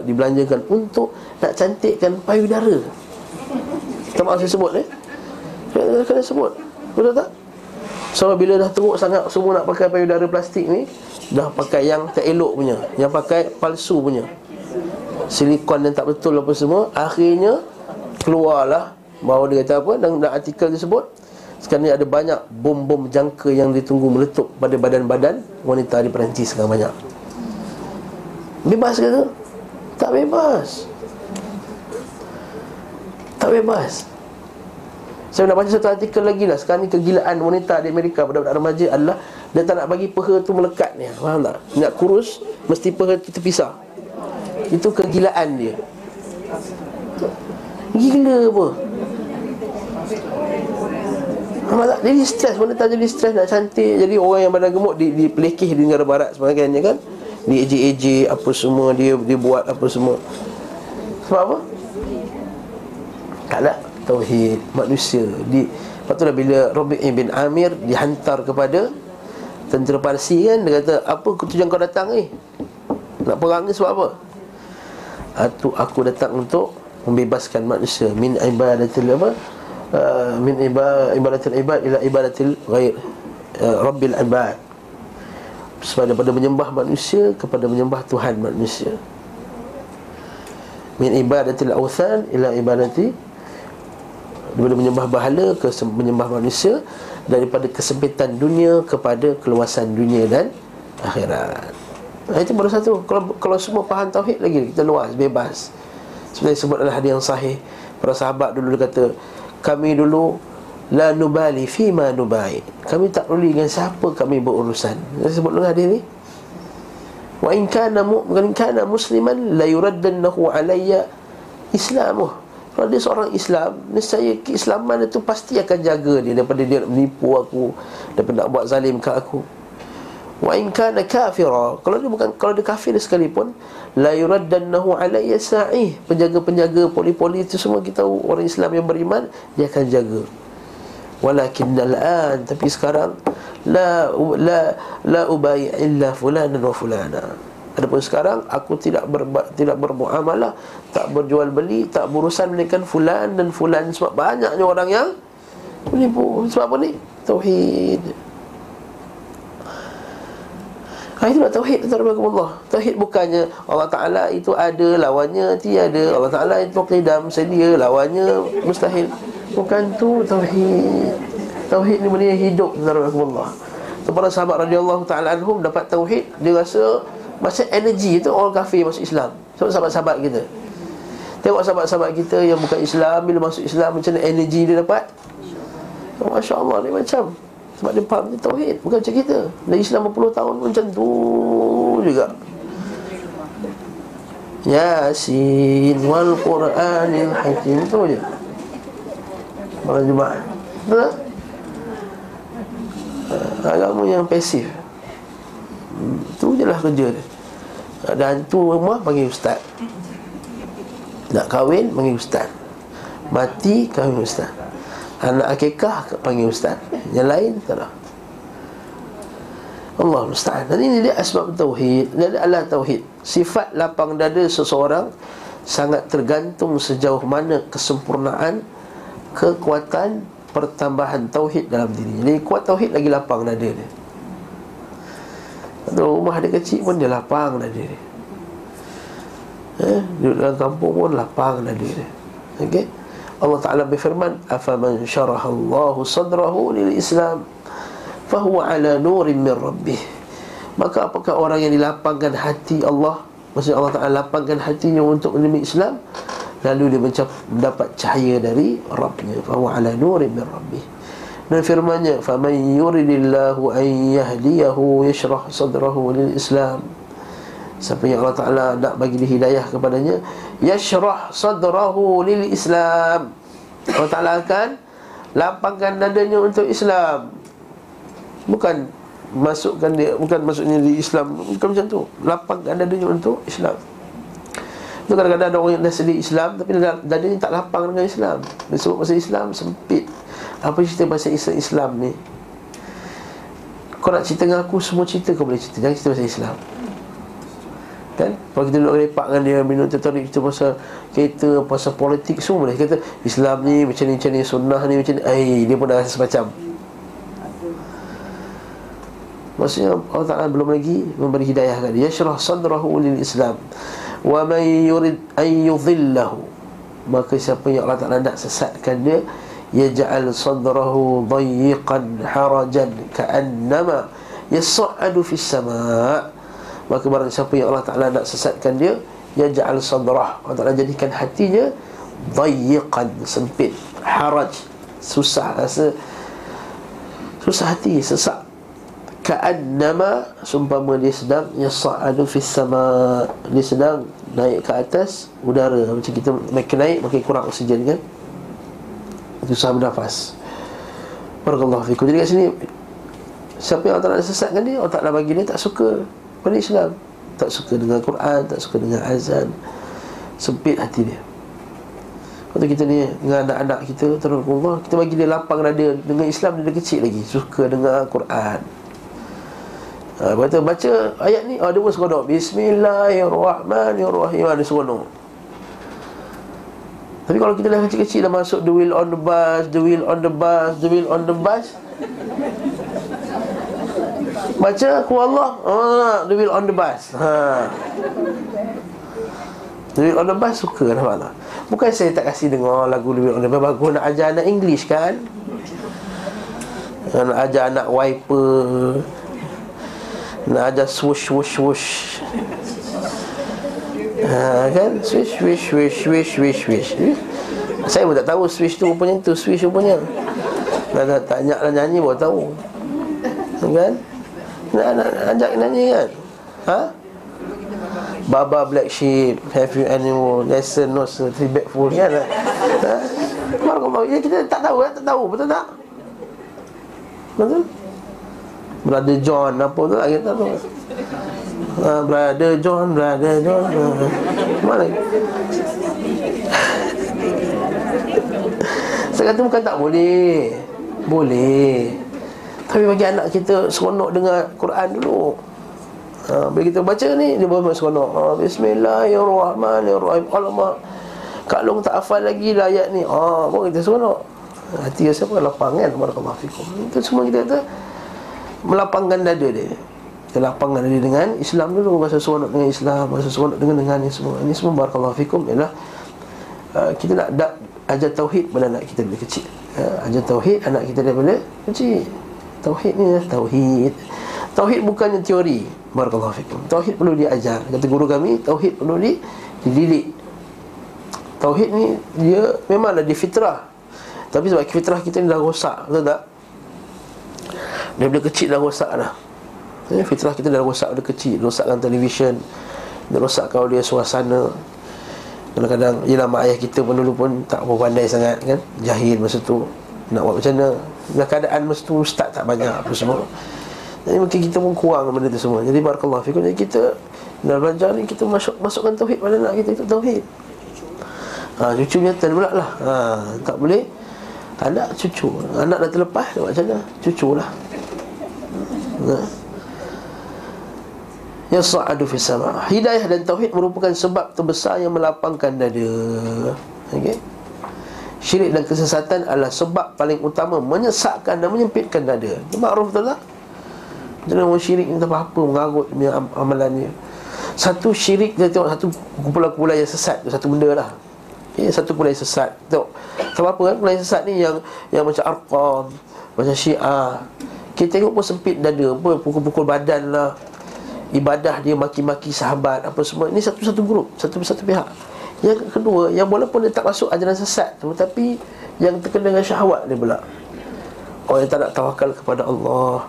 dibelanjakan untuk nak cantikkan payudara. Tak maaf saya sebut kena sebut, betul tak? Sebab bila dah teruk sangat, semua nak pakai payudara plastik ni, dah pakai yang tak elok punya, yang pakai palsu punya, silikon yang tak betul apa semua. Akhirnya keluarlah bahawa dia kata apa, dalam artikel dia sebut, Sekarang ni ada banyak bom-bom jangka yang ditunggu meletup pada badan-badan wanita di Perancis sekarang banyak. Bebas ke tu? Tak bebas. Tak bebas. Saya nak baca satu artikel lagi lah. Sekarang ni kegilaan wanita di Amerika pada budak remaja adalah dia tak nak bagi peha tu melekat ni. Faham tak? Nak kurus, mesti peha tu terpisah. Itu kegilaan dia. Gila apa? Faham tak? Jadi stres, wanita jadi stres nak cantik. Jadi orang yang badan gemuk dipelekeh di negara barat sebagainya kan. Dia ejek-ejek apa semua, dia buat apa semua. Sebab apa? Tak nak tauhid manusia. Lepas tu dah bila Rabi' bin Amir dihantar kepada tentera Parsi kan, dia kata, apa tujuan kau datang ni? Nak perang ni sebab apa? Aku datang untuk membebaskan manusia min ibadatil apa? Min ibadatil ibad ila ibadatil ghair, Rabbil ibad. Sebab daripada menyembah manusia kepada menyembah Tuhan manusia. Min ibadatil awthan ila ibadati, daripada menyembah bahala ke menyembah manusia, daripada kesempitan dunia kepada keluasan dunia dan akhirat. Nah, itu baru satu. Kalau semua faham tauhid lagi, kita luas, bebas. Sebenarnya sebut adalah hadis yang sahih. Para sahabat dulu kata, kami dulu la nubali fima nubai, kami tak peduli dengan siapa kami berurusan. Saya sebut dulu hadis ni. Wa in kana mu'minan kana musliman la yuraddannahu alayya islamuh. Kalau dia seorang Islam, niscaya keislaman itu pasti akan jaga dia daripada dia nak menipu aku, daripada nak buat zalim ke aku. Wa in kana kafira, kalau dia kafir sekalipun, la yuraddannahu alayya sa'ih. Penjaga-penjaga poli-poli itu semua kita tahu orang Islam yang beriman, dia akan jaga. Walakinnal an, tapi sekarang la ubai illa fulanan wa fulana. Adapun sekarang aku tidak bermuamalah, tak berjual beli, tak berurusan melainkan fulan dan fulan. Sebab banyaknya orang yang menipu. Sebab apa ni? Tauhid. Itu lah tauhid. Tauhid bukannya Allah Ta'ala itu ada, lawannya tiada. Allah Ta'ala itu qidam, sedia, lawannya mustahil. Bukan tu tauhid. Tauhid ni benda yang hidup. Para sahabat radhiyallahu ta'ala anhum dapat tauhid, dia rasa macam energi tu. Orang kafir masuk Islam, sahabat-sahabat kita, tengok sahabat-sahabat kita yang bukan Islam, bila masuk Islam macam mana energi dia dapat. Masya Allah, dia macam, sebab dia faham dia tauhid. Bukan macam kita dari Islam berpuluh tahun macam tu juga. Yasin wal Quranil Hakim, tu je malam Jumaat. Betul tak? Agama yang pasif. Itu je lah kerja dia. Ada hantu rumah, panggil ustaz. Nak kahwin, panggil ustaz. Mati, kahwin ustaz. Anak akikah, panggil ustaz. Yang lain, tak lah. Allah musta'an. Dan ini dia asbab tauhid. Dia adalah tauhid. Sifat lapang dada seseorang sangat tergantung sejauh mana kesempurnaan, kekuatan, pertambahan tauhid dalam dirinya. Jadi kuat tauhid, lagi lapang dada dia. Rumah dia kecil pun dia lapang dah dia. Duduk dalam kampung pun lapang dah dia. Okey. Allah Ta'ala berfirman, "Afaman syaraha Allahu sadrahu lil Islam fa huwa ala nurin min rabbih." Maka apakah orang yang dilapangkan hati Allah, maksudnya Allah Ta'ala lapangkan hatinya untuk menerima Islam, lalu dia mendapat cahaya dari Rabbnya, fa huwa ala nurin min rabbih. Dan firmannya, faman yuridillahu an yahdiyahu yashrah sadrahu lil Islam, siapa yang Allah Ta'ala nak bagi dia hidayah kepadanya, yashrah sadrahu lil Islam, Allah Ta'ala akan lapangkan dadanya untuk Islam. Bukan masukkan dia, bukan masuknya di Islam, bukan macam tu. Lapangkan dadanya untuk Islam. Itu kadang-kadang ada orang yang dah sedia Islam, tapi dadanya tak lapang dengan Islam. Dia sebut pasal Islam, sempit. Apa cerita pasal Islam ni? Kau nak cerita dengan aku, semua cerita kau boleh cerita, jangan cerita pasal Islam. Kan? Kalau kita duduk lepak dengan dia, minum tertarik, cerita pasal kereta, pasal politik, semua boleh. Dia kata, Islam ni macam ni, sunnah ni macam ni. Dia pun dah rasa macam. Maksudnya Allah Ta'ala belum lagi memberi hidayah kat dia. Yashrah sadrahu lil Islam wa man yurid an yudhillahu, maka siapa yang Allah Ta'ala nak sesatkan dia, yaj'al sadrahu dayyiqan harajan ka'annama yas'adu fis sama'. Maka barang siapa yang Allah Ta'ala nak sesatkan dia, yaj'al sadrah, Allah Ta'ala jadikan hatinya dayyiqan, sempit, haraj, susah rasa, susah hati, sesak. Ka'annama, sumpama dia sedang yas'adu fis sama', dia sedang naik ke atas udara. Macam kita makin naik, makin kurang oksigen kan, susah bernafas. Barakallahu fikum. Jadi kat sini, siapa yang Allah Ta'ala sesatkan dia, Allah Ta'ala bagi dia tak suka pada Islam, tak suka dengan Quran, tak suka dengan azan, sempit hati dia. Waktu kita ni dengan anak-anak kita, terutama kita bagi dia lapang nada dengan Islam dia kecil lagi, suka dengan Quran. Kata baca ayat ni, ada pun seronok, Bismillahirrahmanirrahim, ada seronok. Tapi kalau kita dah kecil-kecil dah masuk the wheel on the bus, baca ku Allah, the wheel on the bus. The wheel on the bus suka nampak tak? Bukan saya tak kasi dengar lagu the wheel on the bus, bagus nak ajar anak English kan, nak ajar anak wiper, nak ajar swoosh kan, swish. Saya pun tak tahu swish tu rupanya tu, swish rupanya. Dah tanya lah nyanyi baru tahu kan. Nak ajak nyanyi kan. Ha? Baba Black Sheep, have you animal, lesson no sir, three back full kan. Ha? Ya, kita tak tahu kan, tak tahu, betul tak? Betul? Brother John, apa tu lah, kita tak tahu. Brother John mana? Saya kata bukan tak boleh, boleh. Tapi bagi anak kita seronok dengar Quran dulu. Bila kita baca ni, dia baru seronok. Bismillahirrahmanirrahim. Alamak, Kak Long tak hafal lagi lah ayat ni. Baru kita seronok. Hati rasa pun lapang kan. Barakallahu fikum. Itu semua kita kata melapangkan dada dia. Kita lapangkan dada dengan Islam dulu. Rasa seronok dengan Islam, rasa seronok dengan ni semua. Ini semua barakallahu fikum ialah kita nak ajar tauhid pada anak kita daripada kecil. Ajar tauhid anak kita daripada kecil. Tauhid ni Tauhid bukannya teori. Barakallahu fikum. Tauhid perlu diajar. Kata guru kami, tauhid perlu dididik. Tauhid ni dia memang ada di fitrah. Tapi sebab fitrah kita ni dah rosak, betul tak? Daripada kecil dah rosak dah. Fitrah kita dah rosak daripada kecil. Rosakkan televisyen, rosakkan audio suasana. Kadang-kadang ialah mak ayah kita pun dulu pun tak pandai sangat kan, jahil masa tu. Nak buat macam mana, dalam keadaan masa tu ustaz tak banyak apa semua. Jadi mungkin kita pun kurang benda tu semua. Jadi barakallahu fikum, jadi kita dalam belajar ni kita masukkan tauhid pada anak kita. Itu tauhid. Cucu nyata pula lah. Tak boleh anak cucu, anak dah terlepas dah macam mana, cucu lah. Yas'adu fis sama'. Hidayah dan tauhid merupakan sebab terbesar yang melapangkan dada. Okey. Syirik dan kesesatan adalah sebab paling utama menyesatkan dan menyempitkan dada. Itu makruf betul tak? Jangan orang syirik ni tak apa-apa, mengarut punya amalannya. Satu syirik, kita tengok satu kumpulan-kumpulan yang sesat tu, satu benda lah. Okay, satu kumpulan yang sesat. Tengok sebab apa kan, kumpulan sesat ni yang macam Arqam, macam Syiah. Kita tengok pun sempit dada, pun pukul-pukul badan lah. Ibadah dia maki-maki sahabat, apa semua. Ini satu-satu grup, satu-satu pihak. Yang kedua, yang walaupun dia tak masuk ajaran sesat, tetapi yang terkena dengan syahwat dia pula. Orang yang tak nak tawakal kepada Allah,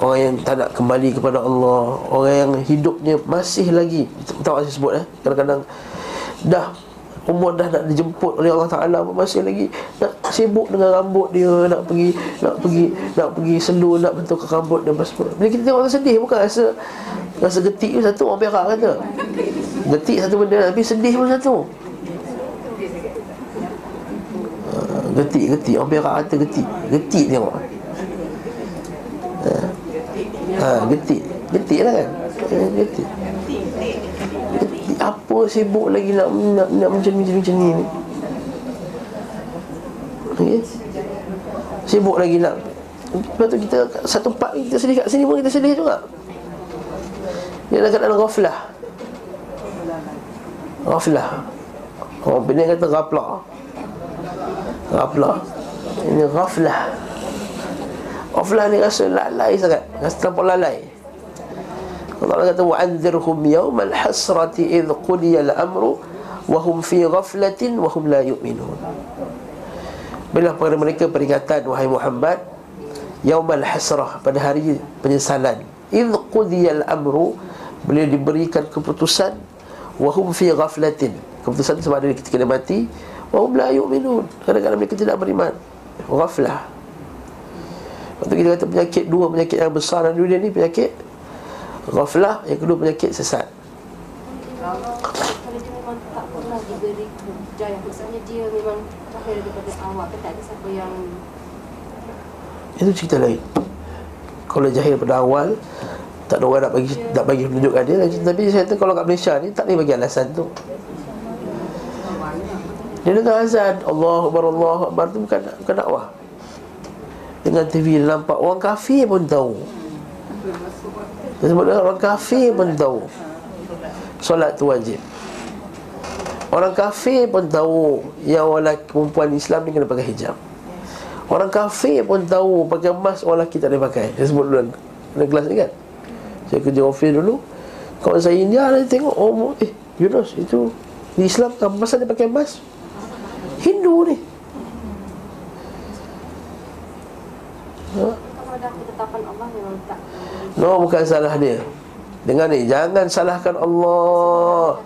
orang yang tak nak kembali kepada Allah, orang yang hidupnya masih lagi, tak saya sebut kadang-kadang dah umur dah nak dijemput oleh Allah Ta'ala, masih lagi nak sibuk dengan rambut dia, Nak pergi selur, nak bentuk rambut dan semua. Bila kita tengok orang sedih, bukan rasa getik pun satu, orang berak kata getik satu benda, tapi sedih pun satu. Getik orang berak kata getik tengok. Getik lah kan. Getik apa, sibuk lagi nak macam ni. Okay? Sibuk lagi nak. Lepas tu kita satu part kita sedih, kat sini pun kita sedih juga. Dia dalam keadaan ghaflah. Orang Penang kata ghaplak. Ghaflah. Ini ghaflah. Ghaflah ni rasa lalai sangat. Rasa terlalu lalai. Allah kata wa'anzirhum yawmal hasrati idh qudiyal amru wa hum fi ghaflatin wa hum la yu'minun. Berilah kepada mereka peringatan wahai Muhammad yawmal hasrah, pada hari penyesalan. Idh qudiyal amru, bila diberikan keputusan, wa hum fi ghaflatin, keputusan sebab ada ketika dia mati, wa hum la yu'minun, kadang-kadang mereka tidak beriman. Ghaflah. Lepas tu kita kata penyakit dua, penyakit yang besar dalam dunia ni, penyakit ghaflah, yang kedua penyakit sesat. Kalau dia memang tak pernah diberi hidayah, maksudnya dia memang terakhir daripada awal, kan tak ada siapa yang... Itu cerita lain. Kalau jahil pada awal, tak ada orang nak bagi, nak bagi penunjuk kat dia. Tapi saya kata kalau kat Malaysia ni, tak boleh bagi alasan tu. Dia dengar azan, Allahu Akbar, Allahu Akbar tu bukan dakwah. Dengan TV dia nampak, orang kafir pun tahu. Dia sebut orang kafir pun tahu solat tu wajib. Orang kafir pun tahu yang lelaki perempuan Islam ni kena pakai hijab. Orang kafir pun tahu pakai emas orang lelaki tak boleh pakai. Dia sebut dulu ada kelas ni kan, saya kerja office dulu, kawan saya India dia tengok, oh, Yunus itu di Islam tak masa dia pakai emas, Hindu ni. No, bukan salah dia. Dengan ni, jangan salahkan Allah.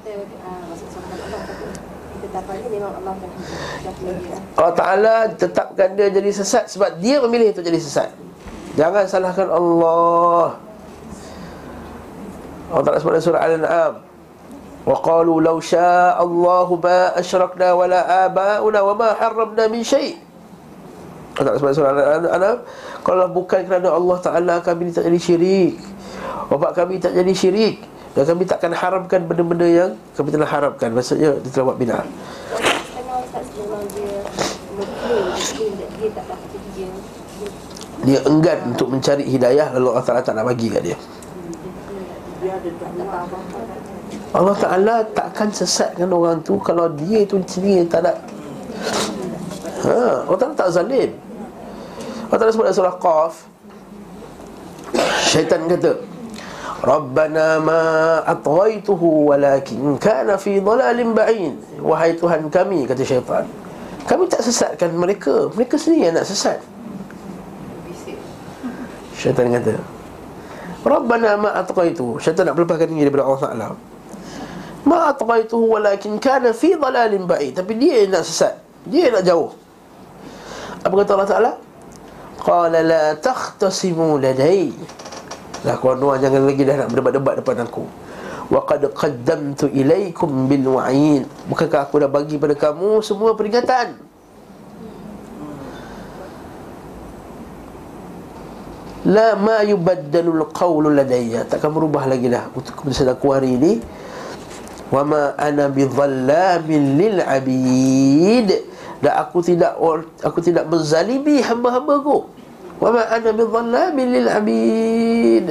Allah Ta'ala tetapkan dia jadi sesat sebab dia memilih untuk jadi sesat. Jangan salahkan Allah. Allah Ta'ala sebut dalam surah Al-An'am, وَقَالُوا لَوْ شَاءَ اللَّهُ مَا أَشْرَكْنَا وَلَا آبَاؤُنَا وَمَا حَرَّمْنَا مِنْ شَيْءٍ. Allah Ta'ala sebut dalam surah Al-An'am, kalau bukan kerana Allah Ta'ala kami tak jadi syirik, bapak kami tak jadi syirik, dan kami takkan haramkan benda-benda yang kami telah haramkan. Maksudnya dia telah buat bid'ah. Dia enggan untuk mencari hidayah, lalu Allah Ta'ala tak nak bagi kat dia. Allah Ta'ala takkan sesatkan orang tu kalau dia tu sendiri tak nak. Allah Ta'ala tak zalim. Allah Ta'ala sebut dalam surah Qaf, syaitan kata Rabbana ma atghaituhu walakin kana fi dhalalin ba'in. Wahai Tuhan kami, kata syaitan, kami tak sesatkan mereka, mereka sendiri yang nak sesat. Syaitan kata Rabbana ma atghaituhu, syaitan nak melepaskan diri daripada Allah Ta'ala. Ma atghaituhu walakin kana fi dhalalin ba'in, tapi dia yang nak sesat, dia yang nak jauh. Apa kata Allah Ta'ala? Qala la takhtasimu ladai, lah korang jangan lagi dah nak berdebat-debat depan aku. Wa qad qaddamtu ilaikum bil wa'id, bukankah aku dah bagi pada kamu semua peringatan? La ma yubaddalul qawlu ladayya, takkan berubah lagi dah untuk keputusan aku hari ini. Wa ma ana bidhallamin lil abid, dan aku tidak menzalimi hamba-hambaku. Wa ma ana bidhallamin lil abid.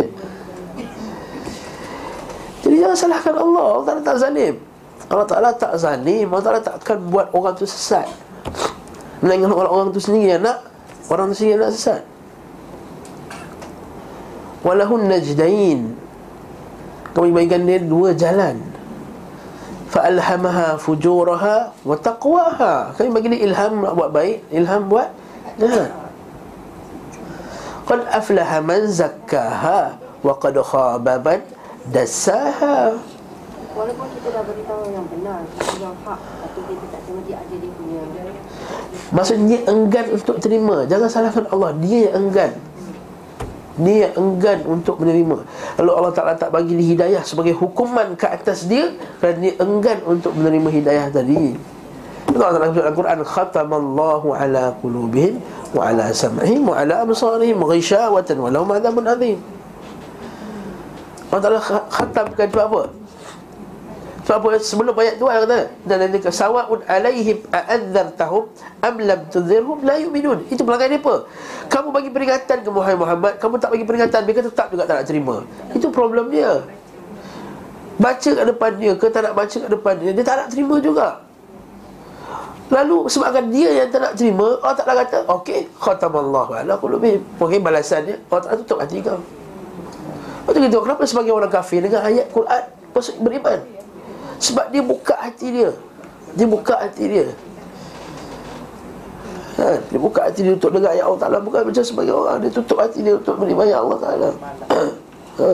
Jadi jangan salahkan Allah. Allah Ta'ala tak zalim. Allah Ta'ala tak zalim. Allah Ta'ala takkan buat orang tu sesat. Melainkan orang-orang tu sendiri yang nak, orang tu sendiri yang nak sesat. Walahun najdain, kami bagikan dia dua jalan. Fa'alhamaha fujuraha wa taqwaha, kami bagi dia ilham nak buat baik, ilham buat jahat. Qad aflaha man zakkaha wa qad khaba man dassaha. Walaupun kita dah beritahu yang benar, yang hak, tapi kita tak terima, dia ada dia punya. Maksudnya enggan untuk terima. Jangan salahkan Allah, dia yang enggan. Dia yang enggan untuk menerima. Lalu Allah Ta'ala tak bagi dia hidayah sebagai hukuman ke atas dia kerana dia enggan untuk menerima hidayah tadi. Allah Ta'ala sebut dalam Quran, khatamallahu ala qulubihim wa ala sam'ihim wa ala absarihim ghishawatan wa lahum adzabun adzim. Allah Ta'ala khatamkan sebab apa? Sebab apa? Sebelum ayat tu Allah kata dan dia sawa'un alaihim a'adzartahum am lam tunzirhum la yu'minun. Itu pelanggan depa. Kamu bagi peringatan ke Muhammad, kamu tak bagi peringatan, mereka tetap juga tak nak terima. Itu problem dia. Baca kat depan dia ke tak nak baca kat depan dia, dia tak nak terima juga. Lalu sebabkan dia yang tak nak terima, Allah Ta'ala kata, okey, khatamallahu ala qulubihim. Mungkin balasannya Allah Ta'ala tutup hati kau. Lepas tu kita tengok kenapa sebagai orang kafir dengan ayat Quran beriman. Sebab dia buka hati dia. Dia buka hati dia, ha, dia buka hati dia untuk dengar ayat Allah Ta'ala. Bukan macam sebagai orang, dia tutup hati dia untuk menerima ayat Allah Ta'ala. Ha.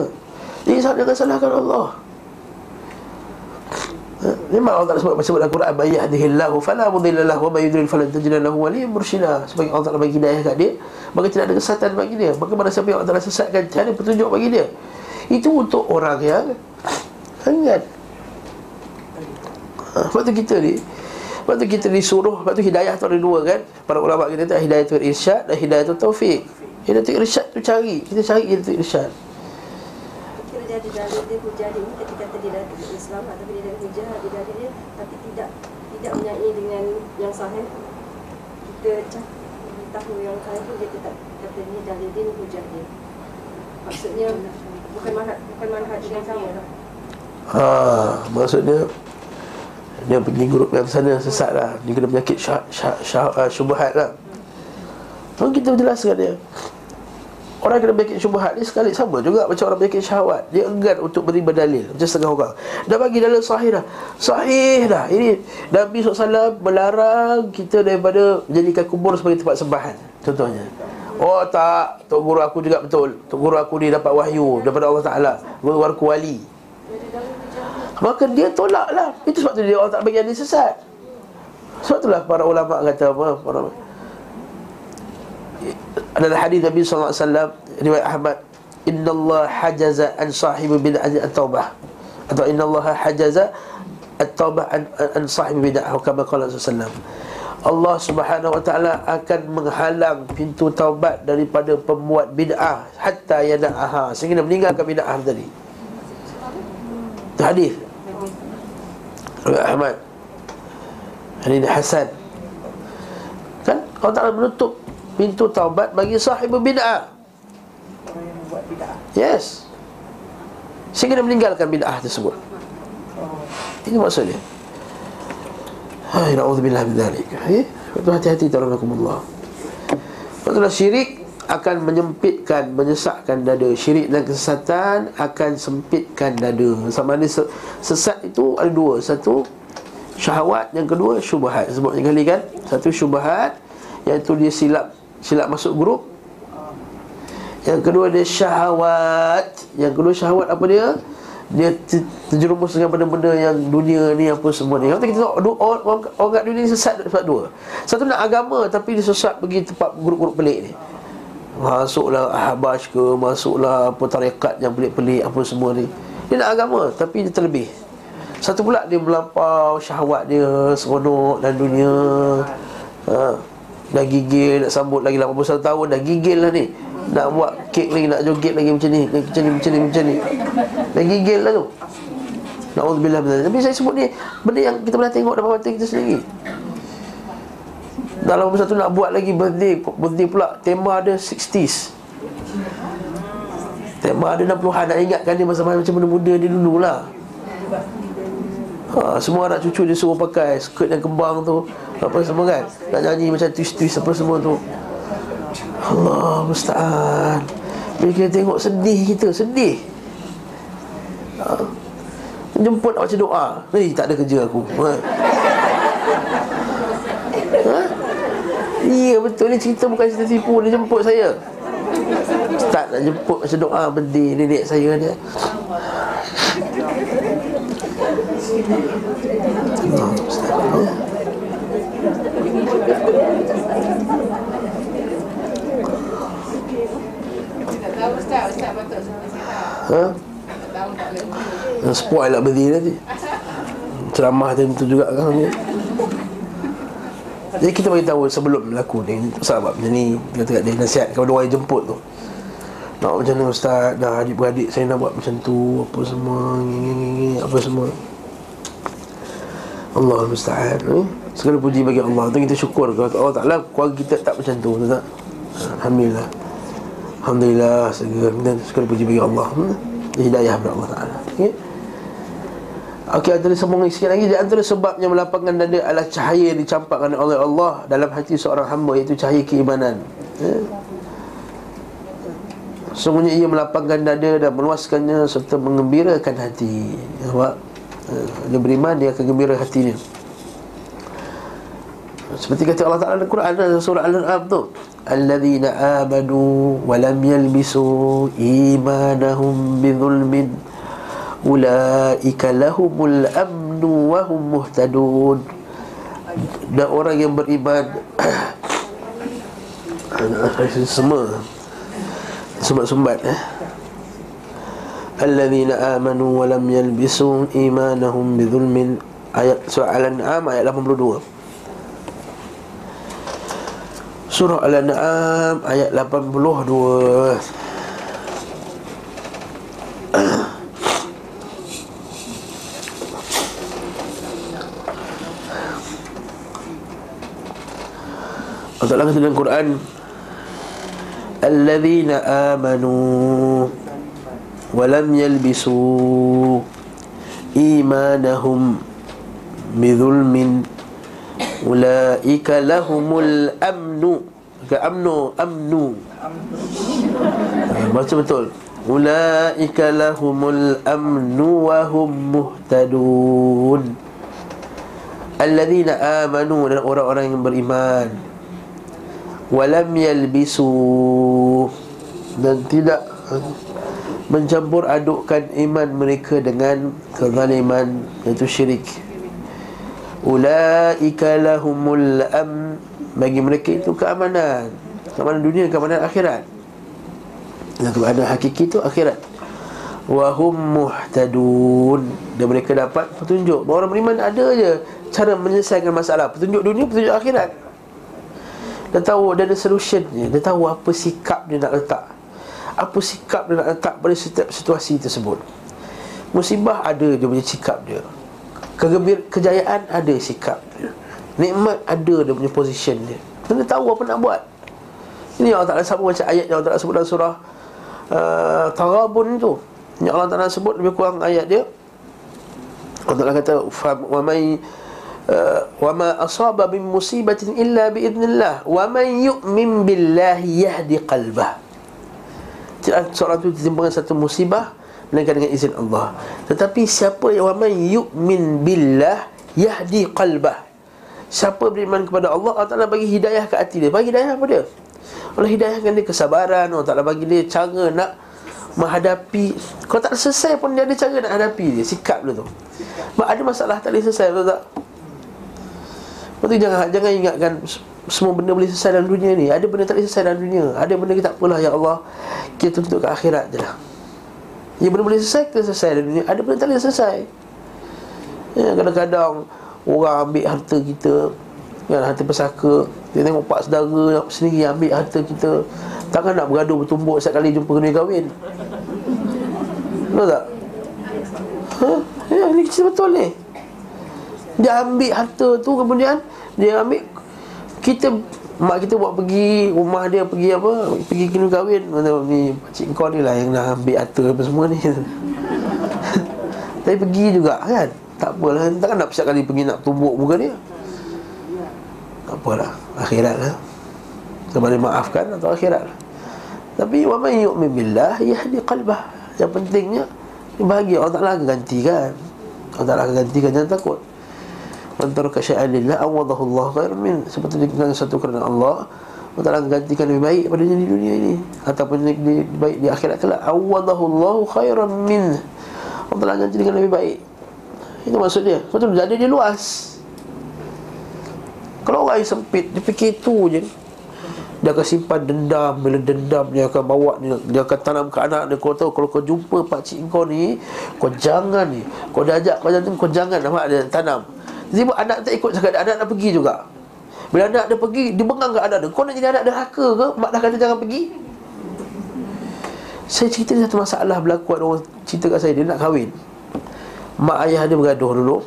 Jadi jangan salahkan Allah. Memang Allah Ta'ala sebut dalam Quran, may yahdihillahu fala mudilla lahu wa may yudlil falan tajida lahu waliyyan mursyida. Sebagai Allah Ta'ala bagi hidayah kat dia, maka tidak ada kesesatan bagi dia. Maka pada siapa yang Allah Ta'ala sesatkan, tiada petunjuk bagi dia. Itu untuk orang yang hangat. Sebab tu kita ni, sebab tu kita disuruh. Sebab tu hidayah tu ada dua kan. Para ulama kita kata hidayah tu irsyad dan hidayah tu taufik. Hidayah tu irsyad tu cari. Kita cari hidayah tu irsyad. Dia hujah dia ni ketika kata dia dah Islam, tapi dia dah hujah, dia dah dia, tapi tidak menyai dengan yang sahih. Kita tahu yang sahih tu, dia tetap kata ni dah dia ni hujah dia. Maksudnya bukan manhaj yang sama lah. Maksudnya dia pergi grup yang sana sesat lah. Dia kena penyakit syubhat lah. Kalau kita jelaskan dia, orang kena bikin syubhat ni sekali sama juga macam orang bikin syahwat. Dia enggan untuk beri berdalil. Macam setengah orang dah bagi dalil sahih dah. Sahih dah. Ini Nabi SAW melarang kita daripada menjadikan kubur sebagai tempat sembahan. Contohnya, oh tak, tok guru aku juga betul. Tok guru aku ni dapat wahyu daripada Allah Ta'ala, guru aku wali. Maka dia tolak lah. Itu sebab tu dia orang tak bagi dia sesat. Sebab itulah para ulama kata apa, para ulama adalah hadis Nabi sallallahu alaihi wasallam riwayat Ahmad, innallaha hajaza an sahibi bid'ah at-taubah, atau innallaha hajaza at-taubah an sahibi bid'ah, kama qala sallallahu. Allah Subhanahu wa taala akan menghalang pintu taubat daripada pembuat bid'ah hatta yada'aha, sehingga meninggalkan bid'ah tadi. Hadis riwayat Ahmad, hadis hasan kan. Allah Ta'ala menutup pintu taubat bagi sahibul bid'ah, yes, sehingga dia meninggalkan bid'ah tersebut. Ini maksudnya. Hai, na'udzubillah min dzalik. Hati-hati, tawakkalullah. Masalah syirik akan menyempitkan, menyesatkan dada. Syirik dan kesesatan akan sempitkan dada. Sama ada sesat itu ada dua. Satu syahwat, yang kedua syubhat. Sebutnya kali kan. Satu syubhat, iaitu dia silap masuk grup. Yang kedua dia syahwat. Yang kedua syahwat apa dia? Dia terjerumus dengan benda-benda yang dunia ni, apa semua ni. Kalau kita tengok orang kat dunia ni sesat sebab dua. Satu nak agama tapi dia sesat pergi tempat grup-grup pelik ni. Masuklah Ahabash ke, masuklah apa tarekat yang pelik-pelik apa semua ni. Dia nak agama tapi dia terlebih. Satu pula dia melampau syahwat dia, seronok dan dunia. Dah gigil, nak sambut lagi 81 tahun, dah gigil lah ni. Nak buat kek lagi, nak joget lagi macam ni. Dah gigil lah tu. Na'udzubillah. Tapi saya sebut ni benda yang kita pernah tengok dalam mata kita sendiri. Dah 81 nak buat lagi birthday pula. Tema ada 60s, tema ada 60-an. Nak ingatkan dia masa-masa macam muda-muda dia dulu lah. Semua anak cucu dia suruh pakai skirt yang kembang tu, apa semua kan. Nak nyanyi macam twist-twist apa semua tu. Allah musta'an. Bila kita tengok sedih kita, sedih. Jemput nak baca doa, tak ada kerja aku. Ya betul, ni cerita bukan cerita tipu. Dia jemput saya, start nak jemput baca doa benda nenek saya dia. Ustaz patut sama saya. Spoil lah berdiri nanti. Ceramah tadi tu juga kan. Jadi kita beritahu sebelum berlaku ni, sahabat macam ni, kata kat dia, nasihat kepada orang yang jemput tu. Nak macam ni ustaz, dah adik-beradik saya nak buat macam tu, apa semua, apa semua. Allahul musta'an. Segala puji bagi Allah. Tu kita syukur kepada Allah Taala keluarga kita tak macam tu, betul tak? Alhamdulillah, segala puji bagi Allah. Hidayah daripada Allah Taala. Okey. Okey, antara sambungan sikit lagi. Di antara sebabnya melapangkan dada adalah cahaya dicampakkan oleh Allah dalam hati seorang hamba, iaitu cahaya keimanan. Sungguhnya ia melapangkan dada dan meluaskannya serta mengembirakan hati. Nampak? Dia beriman, dia akan gembira hatinya. Seperti kata Allah Ta'ala dalam Quran, dalam surah Al-An'am tu, alladzina amanu wa lam yalbisu imanahum bizulmin ulaika lahumul amnu wa hum muhtadun. Dan orang yang beriman semua sumbat-sumbat alladzina amanu wa lam yalbisu imanahum bizulmin, ayat surah Al-An'am ayat 82. Surah Al-An'am ayat 82. Allah Ta'ala kata dalam Quran, alladzina amanu wa lam yalbisu imanahum bizulmin ulaika lahumul amnu. Bukan amnu baca betul. Ulaika lahumul amnu wa hum muhtadun. Alladzina amanu, dan orang-orang yang beriman, walam yalbisu, dan tidak mencampur adukkan iman mereka dengan kezaliman, iaitu syirik. Ulaika lahumul amn, bagi mereka itu keamanan. Keamanan dunia, keamanan akhirat. Dan keamanan hakiki itu akhirat. Wa hum muhtadun, dan mereka dapat petunjuk. Orang beriman ada je cara menyelesaikan masalah, petunjuk dunia, petunjuk akhirat. Dia tahu, dia ada solutionnya. Dia tahu apa sikap dia nak letak, apa sikap dia nak letak pada setiap situasi tersebut. Musibah ada dia punya sikap dia, kejayaan ada sikap dia, nikmat ada dia punya position dia. Dia tahu apa nak buat. Ini Allah Ta'ala sama macam ayat yang Allah Ta'ala sebut dalam surah Taghabun tu. Yang Allah Ta'ala sebut lebih kurang ayat dia, Allah Ta'ala kata, وَمَا أَصَابَ مِنْ مُصِيبَةٍ إِلَّا بِإِذْنِ اللَّهِ وَمَنْ يُؤْمِنْ بِاللَّهِ يَهْدِ قَلْبَهُ. Seorang itu ditimpakan satu musibah melainkan dengan izin Allah. Tetapi siapa yang وَمَنْ يُؤْمِنْ بِاللَّهِ يَهْدِ قَلْبَهُ, siapa beriman kepada Allah, Allah Ta'ala bagi hidayah ke hati dia. Bagi hidayah kepada dia, Allah hidayahkan dia kesabaran. Allah Ta'ala bagi dia cara nak menghadapi. Kalau tak selesai pun dia ada cara nak hadapi dia, sikap dia tu. Ada masalah tak boleh selesai, betul tak? Lepas tu jangan ingatkan semua benda boleh selesai dalam dunia ni. Ada benda tak boleh selesai dalam dunia. Ada benda kita tak apalah, ya Allah, kita tuntut ke akhirat je lah. Ya, benda boleh selesai, kita selesai dalam dunia. Ada benda tak boleh selesai, ya. Kadang-kadang orang ambil harta kita, ya, harta pesaka. Kita tengok pak saudara sendiri ambil harta kita. Takkan nak bergaduh bertumbuk setiap kali jumpa kena kahwin. Betul tak? Ya, ini kecil betul ni. Dia ambil harta tu, kemudian dia ambil, kita, mak kita buat pergi rumah dia, pergi apa, pergi kena kahwin. Ni pakcik kau ni lah yang nak ambil harta apa semua ni. Tapi pergi juga kan, tak apalah. Takkan nak setiap kali pergi nak tumbuk muka dia. Tak apalah, akhirat lah, sama dia maafkan atau akhirat lah. Tapi wa man yu'min billah yahdi qalbah, yang pentingnya dia bahagia. Allah Ta'ala akan gantikan, Allah Ta'ala akan gantikan, jangan takut. Antara kasya'anillah awadahullah khairan min, seperti dikatakan satu kerana Allah, Allah Ta'ala gantikan lebih baik padanya di dunia ini ataupun lebih baik di akhirat kelak. Awadahullah khairan min, Allah Ta'ala gantikan lebih baik. Itu maksud dia. Sebab tu dada dia luas. Kalau orang sempit, dia fikir tu je, dia akan simpan dendam. Bila dendam, dia akan bawa, dia akan tanam ke anak dia. Kau tahu, kalau kau jumpa pakcik kau ni, kau jangan ni, kau dah ajak kau jangan, nampak dia tanam. Tiba-tiba anak tak ikut cakap, anak nak pergi juga. Bila anak dia pergi, dia bengang ke anak dia, kau nak jadi anak derhaka ke? Mak dah kata jangan pergi. Saya cerita satu masalah berlaku, ada orang cerita kat saya, dia nak kahwin. Mak ayah dia bergaduh dulu.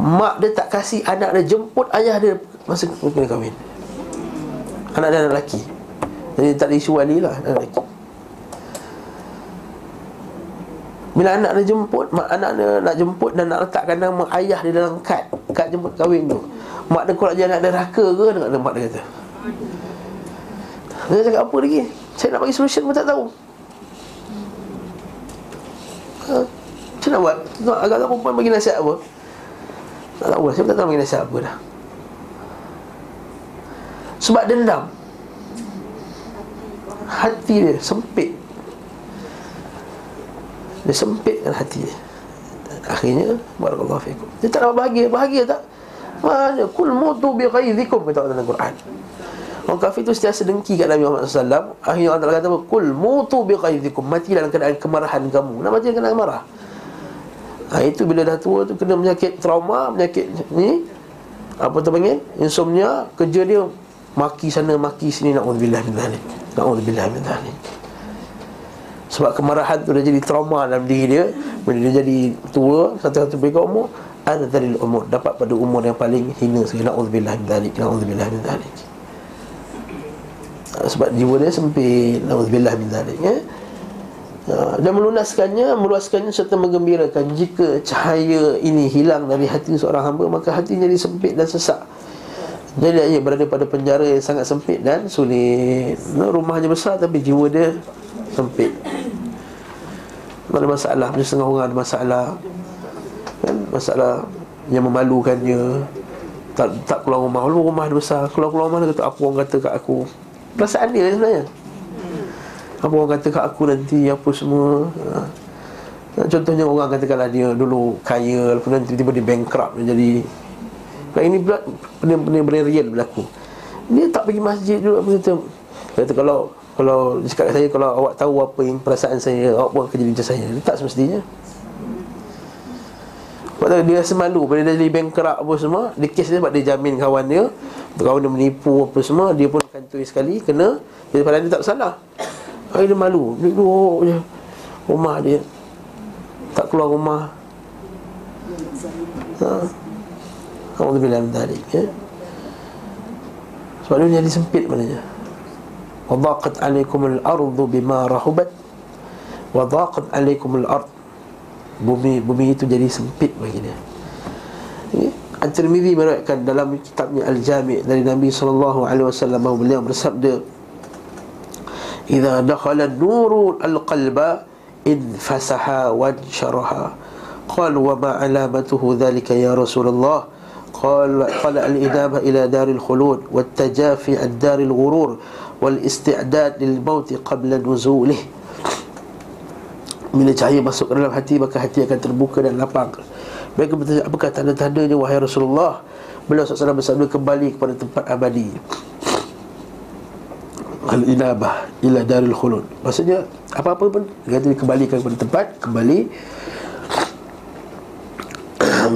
Mak dia tak kasih anak dia jemput ayah dia masa kena kahwin. Anak dia anak lelaki, jadi tak ada isu wali lah, anak lelaki. Bila anak dia jemput, mak anak dia nak jemput dan nak letakkan nama ayah di dalam kad, kad jemput kahwin tu. Mak dia korang je anak dia raka ke? Mak dia kata. Dia cakap apa lagi? Saya nak bagi solution pun tak tahu. Macam nak buat? Agak-agak perempuan bagi nasihat apa? Tak tahu lah, saya tak tahu bagi nasihat apa dah. Sebab dendam, hati dia sempit. Dia sempitkan hati dia. Akhirnya barakallahu fikum, dia tak dapat bahagia. Bahagia tak? Mana? Kul mutu bi ghaizikum, kata dalam Quran. Orang kafir tu sentiasa dengki kat Nabi Muhammad SAW. Akhirnya Allah kata apa? Kul mutu bi ghaizikum, matilah dalam keadaan kemarahan kamu. Nak mati dalam keadaan marah. Itu bila dah tua tu kena penyakit trauma, penyakit ni apa tu panggil? Insomnia. Kerja dia maki sana maki sini. Na'udzubillah min dzalik. Na'udzubillah min dzalik. Sebab kemarahan tu dah jadi trauma dalam diri dia. Bila dia jadi tua, satu-satu berikut umur, adzalil umur, dapat pada umur yang paling hina sekali. Na'udzubillah min dzalik. Na'udzubillah min dzalik. Sebab jiwa dia sempit. Na'udzubillah min dzalik, ya? Dan melunaskannya, meluaskannya serta menggembirakan. Jika cahaya ini hilang dari hati seorang hamba, maka hati jadi sempit dan sesak. Jadi ia berada pada penjara yang sangat sempit dan sulit. Rumahnya besar tapi jiwa dia sempit. Ada masalah, macam setengah orang ada masalah kan? Masalah yang memalukan dia. Tak keluar rumah, rumah dia besar. Keluar rumah dia kata, apa orang kata kat aku. Perasaan dia sebenarnya, apa orang kata kat aku nanti, apa semua. Contohnya orang katakanlah dia dulu kaya, lepas nanti tiba-tiba dia bankrupt. Dia jadi kali ini pula benda-benda real berlaku. Dia tak pergi masjid dulu. Apa kata, dia kata, kalau cakap kat saya, kalau awak tahu apa yang perasaan saya, awak pun akan jadi macam saya. Dia tak semestinya. Sebab dia rasa malu bila dia jadi bankrupt apa semua. Dia kes dia sebab dia jamin kawan dia, kawan dia menipu apa semua. Dia pun kantoi sekali, kena. Jadi padahal dia tak bersalah. Dia malu, dia duduk je rumah dia, tak keluar rumah. Alhamdulillah mintarik, ya? Sebab dia jadi sempit padanya. وَضَاقَتْ عَلَيْكُمُ الْأَرْضُ بِمَا رَحُبَتْ وَضَاقَتْ عَلَيْكُمُ الْأَرْضُ. Bumi itu jadi sempit bagi dia. At-Tirmidhi meriwayatkan dalam kitabnya Al-Jami' dari Nabi SAW, beliau bersabda, إِذَا دَخَلَ النُّورُ الْقَلْبَ إِنْفَسَحَا وَانْشَرَحَا قَالُ وَمَا عَلَامَتُهُ ذَلِكَ يَا رَسُولَ اللَّهِ قال الإنابة إلى دار الخلود والتجافي عن دار الغرور والاستعداد للموت قبل نزوله. Bila cahaya masuk ke dalam hati, maka hati akan terbuka dan lapang. Mereka bertanya, apakah tanda-tandanya wahai Rasulullah? Beliau SAW bersabda, kembali kepada tempat abadi, al-inabah ila daril khulud. Maksudnya apa-apa pun dia kata dikembalikan kepada tempat, kembali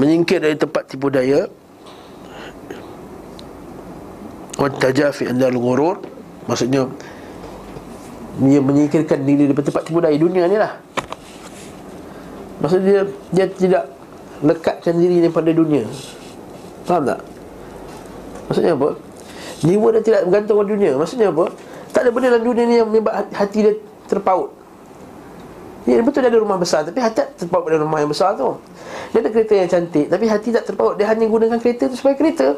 menyingkir dari tempat tipu daya. Watajafi andal ghurur, maksudnya dia menyingkirkan diri daripada tempat tipu daya dunia ni lah. Maksudnya dia tidak lekatkan diri daripada dunia. Faham tak? Maksudnya apa? Jiwa dia tidak bergantung pada dunia. Maksudnya apa? Tak ada benda dalam dunia ni yang menyebabkan hati dia terpaut. Ya, betul dia ada rumah besar, tapi hati tak terpaut pada rumah yang besar tu. Dia ada kereta yang cantik, tapi hati tak terpaut. Dia hanya gunakan kereta tu sebagai kereta.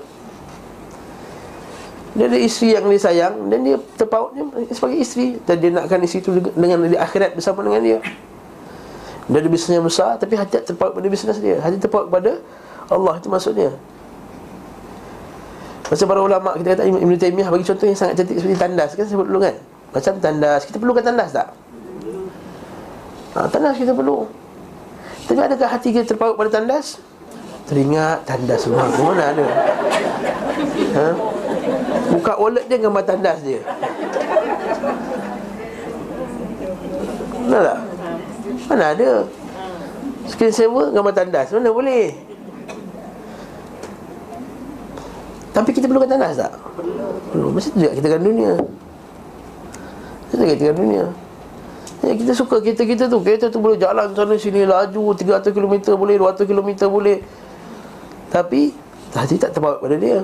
Dia ada isteri yang dia sayang, dan dia terpautnya sebagai isteri. Dan dia nakkan isteri tu dengan di akhirat bersama dengan dia. Dia ada bisnes yang besar, tapi hati tak terpaut pada bisnes dia. Hati terpaut pada Allah, itu maksudnya. Macam para ulama, kita kata Ibn Taymiyah bagi contoh yang sangat cantik, seperti tandas, kan sebut dulu kan. Macam tandas, kita perlukan tandas tak? Tandas kita perlu. Tapi adakah hati kita terpaut pada tandas? Teringat tandas rumah. Mana ada? Buka wallet dia gambar tandas dia. Benar tak? Mana ada? Screen saver gambar tandas. Mana boleh? Tapi kita perlukan tandas tak? Perlu. Mesti tu juga kita kan dunia. Mesti tu kita kan dunia. Ya, kita suka kereta-kereta tu. Kereta tu boleh jalan sana sini, laju 300 km boleh, 200 km boleh. Tapi hati tak terpaut pada dia.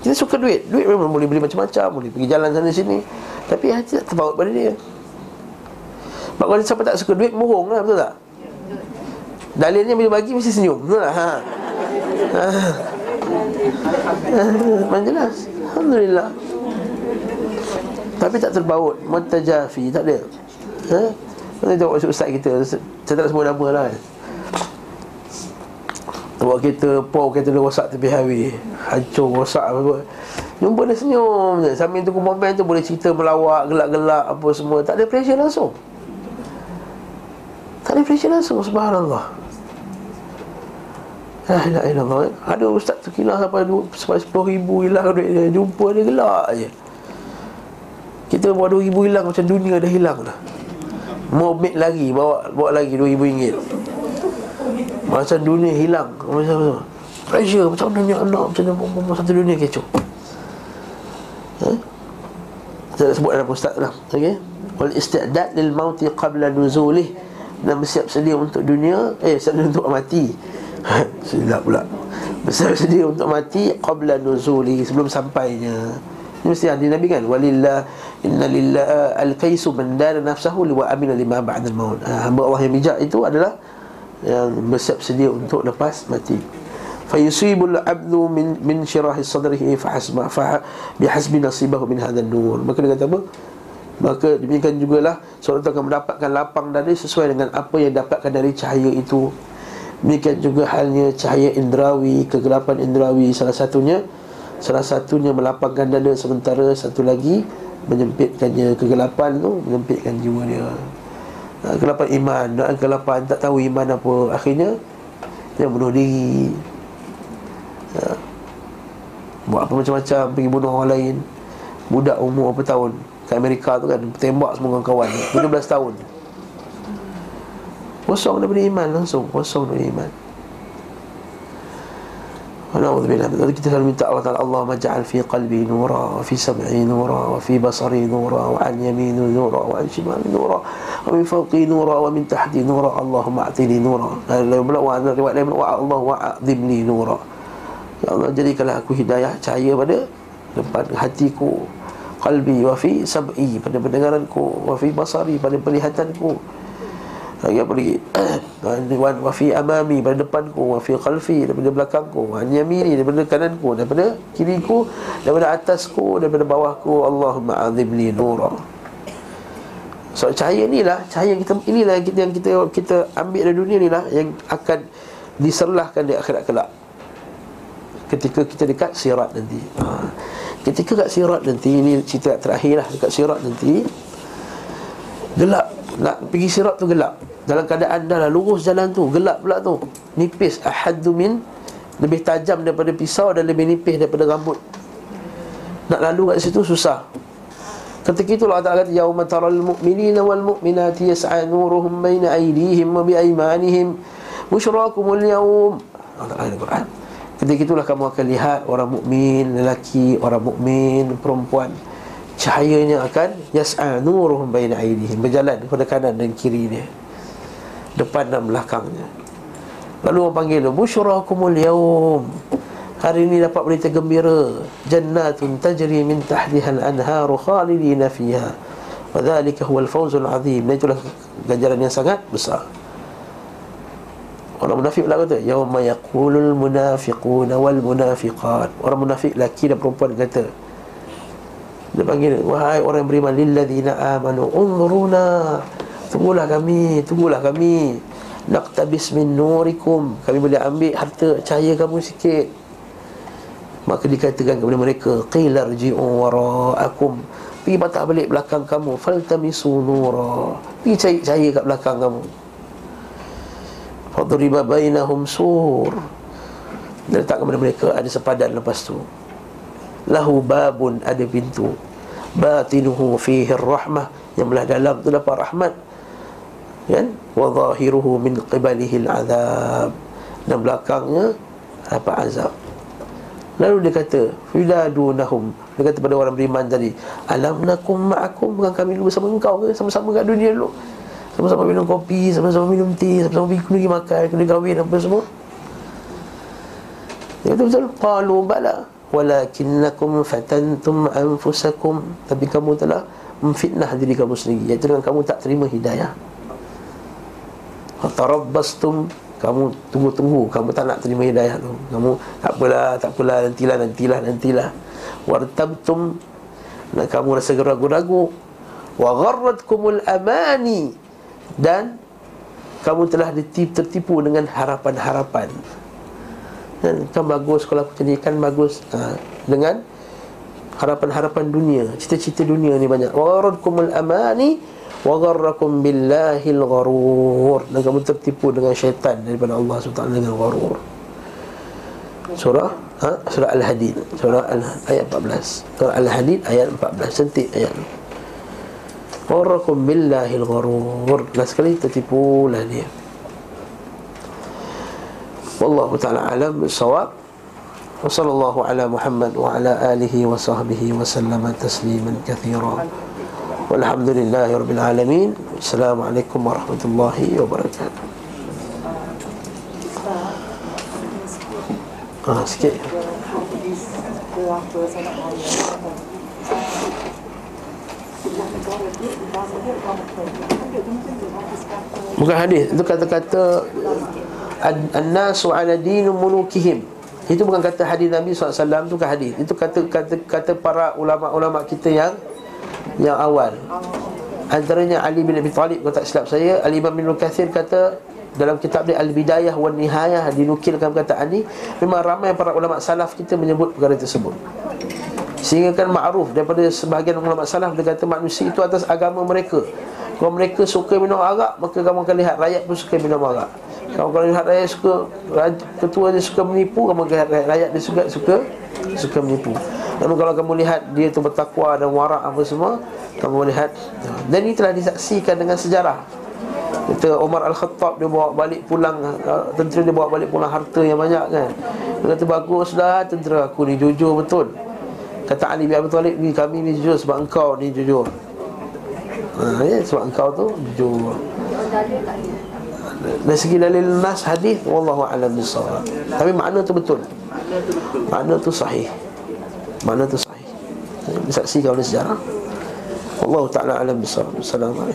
Kita suka duit. Duit memang boleh beli macam-macam, boleh pergi jalan sana sini, tapi hati tak terpaut pada dia. Sebab kalau siapa tak suka duit, bohong lah, betul tak? Dalilnya bila bagi mesti senyum, betul tak? Memang jelas. Alhamdulillah. Tapi tak terbaut, mutajafi, tak ada. Kita jawab ustaz kita, saya tak sebut nama lah. Bawa kereta, pau kereta dia rosak tepi highway, hancur, rosak apa-apa. Jumpa dia senyum je, sambil tu komen tu boleh cerita, melawak, gelak-gelak, apa semua. Tak ada pressure langsung. Tak ada pressure langsung, subhanallah. La ilaha illallah. Ada ustaz tu kilah sampai 10,000 hilang duit dia. Jumpa dia gelak je. Kita bawa 2,000 hilang macam dunia dah hilang dah. Mau make lagi, bawa lagi RM2,000. Macam dunia hilang, macam pressure, macam dunia anak, macam dunia, satu dunia kecoh. Saya sebut dalam ustaz lah, okey. Wal isti'dad lil mauti qabla nuzulih. Dan bersiap sedia untuk dunia, bersiap sedia untuk mati. Silap pula. Bersiap sedia untuk mati qabla nuzuli, sebelum sampainya. Ini mesti hadis Nabi kan, walillah inna lillah al-kaisu bandara nafsahu wa amina lima ba'dal maut. Hamba Allah yang bijak itu adalah yang bersiap sedia untuk lepas mati. Fayusibul abdu min syirahi sadrihi fahasba fa bihasbi nasibahu min hadzal nur. Maka dia kata apa? Maka demikian jugalah seorang itu akan mendapatkan lapang dari sesuai dengan apa yang dapatkan dari cahaya itu. Demikian juga halnya cahaya indrawi, kegelapan indrawi, salah satunya melapangkan dada, sementara satu lagi menyempitkannya. Kegelapan tu menyempitkan jiwa dia. Kegelapan iman, kegelapan tak tahu iman apa, akhirnya dia bunuh diri, buat apa macam-macam, pergi bunuh orang lain. Budak umur berapa tahun kat Amerika tu kan, tembak semua kawan-kawan, 17 tahun. Kosong daripada iman langsung, kosong daripada iman. Alhamdulillah. Kita selalu minta Allah Ta'ala, Allahumma ja'al fi qalbi nura, wa fi sam'i nura, wa fi basari nura, wa an yamini nura, wa an shimali nura, wa min fawqi nura, wa min tahti nura, Allahumma a'tini nura. Allahumma a'zimni nura. Ya Allah, jadikanlah aku hidayah, cahaya pada depan hatiku, qalbi, wa fi sam'i, pada pendengaranku, wa fi basari, pada penglihatanku. Lagi apa lagi? Wa fi amami, pada depanku, wa fi khalfi, daripada belakangku, wa yamini, daripada kananku, daripada kiriku, daripada atasku, daripada bawahku, Allahumma azimli nura. So cahaya inilah, cahaya kita inilah yang kita ambil dari dunia inilah yang akan diserlahkan di akhirat kelak. Ketika kita dekat sirat nanti. Ketika dekat sirat nanti, ini cerita terakhirlah dekat sirat nanti. Gelap. Nak pergi sirat tu gelap. Dalam keadaan dah lah lurus jalan tu, gelap pula tu. Nipis, ahaddu min, lebih tajam daripada pisau dan lebih nipis daripada rambut. Nak lalu kat situ susah. Ketika itu Allah Ta'ala kata, yauma taral mu'minina wal mu'minati yas'a nuruhum baina aydihim wa bi aymanihim bushrakumul yawm. Allah Ta'ala dalam Quran. Ketika itulah kamu akan lihat orang mukmin lelaki, orang mukmin perempuan, cahayanya akan yas'a nuruhum baina aydihim, berjalan kepada kanan dan kiri dia, depan dan belakangnya. Lalu orang panggil, busyrakumul yaum, hari ini dapat berita gembira, jannatun tajri min tahtiha al-anharu khalidina fiha wa dhalika huwal fawzul azim. Itulah ganjaran yang sangat besar. Orang munafik pula kata, yauma yaqulul munafiquna wal munafiqat, orang munafik lelaki dan perempuan kata, dia panggil, wahai orang yang beriman, lilladzina amanu unzuruna, tunggulah kami naqtabis min nurikum, kami boleh ambil harta cahaya kamu sikit. Maka dikatakan kepada mereka, qila rji'u wara'akum, pergi patah balik belakang kamu, faltamisu nura, pergi cari cahaya kat belakang kamu. Fadriba bainahum sur, dia letak kepada mereka ada sepadan. Lepas tu lahu babun, ada pintu, batinuhu fihi rahmah, yang belah dalam tu dapat rahmat kan, wa zahiruhu min qibalihi al-azab, dan belakangnya dapat azab. Lalu dia kata, filadunahum, dia kata pada orang beriman tadi, alam nakum ma'akum, bukan kami dulu bersama engkau ke? Sama-sama kat dunia dulu, sama-sama minum kopi, sama-sama minum teh, sama-sama pergi makan, kena kahwin apa semua. Dia kata betul, qalu bala walakinnakum fatantum anfusakum, tapi kamu telah memfitnah diri kamu sendiri, iaitu dengan kamu tak terima hidayah. Tarabbastum, kamu tunggu-tunggu, kamu tak nak terima hidayah tu. Kamu tak apalah, nantilah. Wartabtum, dan kamu rasa ragu-ragu. Wa gharratkumul amani, dan kamu telah tertipu dengan harapan-harapan. Dan kan bagus kalau aku jadi, kan bagus, dengan harapan-harapan dunia, cita-cita dunia ni banyak. Wa gharratkumul amani wa gharrakum billahil gharur, dan kamu tertipu dengan syaitan daripada Allah Subhanahu dengan gharur. Surah Al-Hadid, surah ayat 14. Surah Al-Hadid ayat 14. Cantik ayat. Gharrakum billahil gharur, last sekali tertipulah dia. Wallahu ta'ala alam bisawab. Wa sallallahu ala Muhammad wa ala alihi wa sahbihi wa sallama tasliman katsiran. Walhamdulillahi rabbil alamin. Assalamualaikum warahmatullahi wabarakatuh. Sikit. Bukan hadis, itu kata-kata an-nasu ala dinu mulukihim. Itu bukan kata hadis Nabi SAW, itu bukan hadis. Itu kata para ulama-ulama kita yang awal. Antaranya Ali bin Abi Talib, kalau tak silap saya, Al-Imam Ibn Katsir kata dalam kitab dia Al-Bidayah wan Nihayah, dinukilkan perkataan ni. Memang ramai para ulama salaf kita menyebut perkara tersebut. Sehingga kan ma'ruf daripada sebahagian ulama salaf, dia kata manusia itu atas agama mereka. Kalau mereka suka minum arak, maka kamu akan lihat rakyat pun suka minum arak. Kalau lihat rakyat suka, ketua dia suka menipu, kamu akan lihat rakyat dia suka menipu. Namun kalau kamu lihat dia tu bertakwa dan warak apa semua, kamu lihat. Dan ini telah disaksikan dengan sejarah. Kata Omar Al-Khattab, dia bawa balik pulang, tentera dia bawa balik pulang harta yang banyak kan. Dia kata bagus dah tentera aku ni, jujur betul. Kata Ali bin Abi Talib, kami ni jujur sebab engkau ni jujur. Sebab engkau tu jujur. Dari segi dalil nas hadis, wallahu a'lam bissawab. Tapi makna tu betul. Makna tu sahih. Mana tu sahih, disaksikan oleh sejarah. Allah Ta'ala alam bisawab. Assalamualaikum.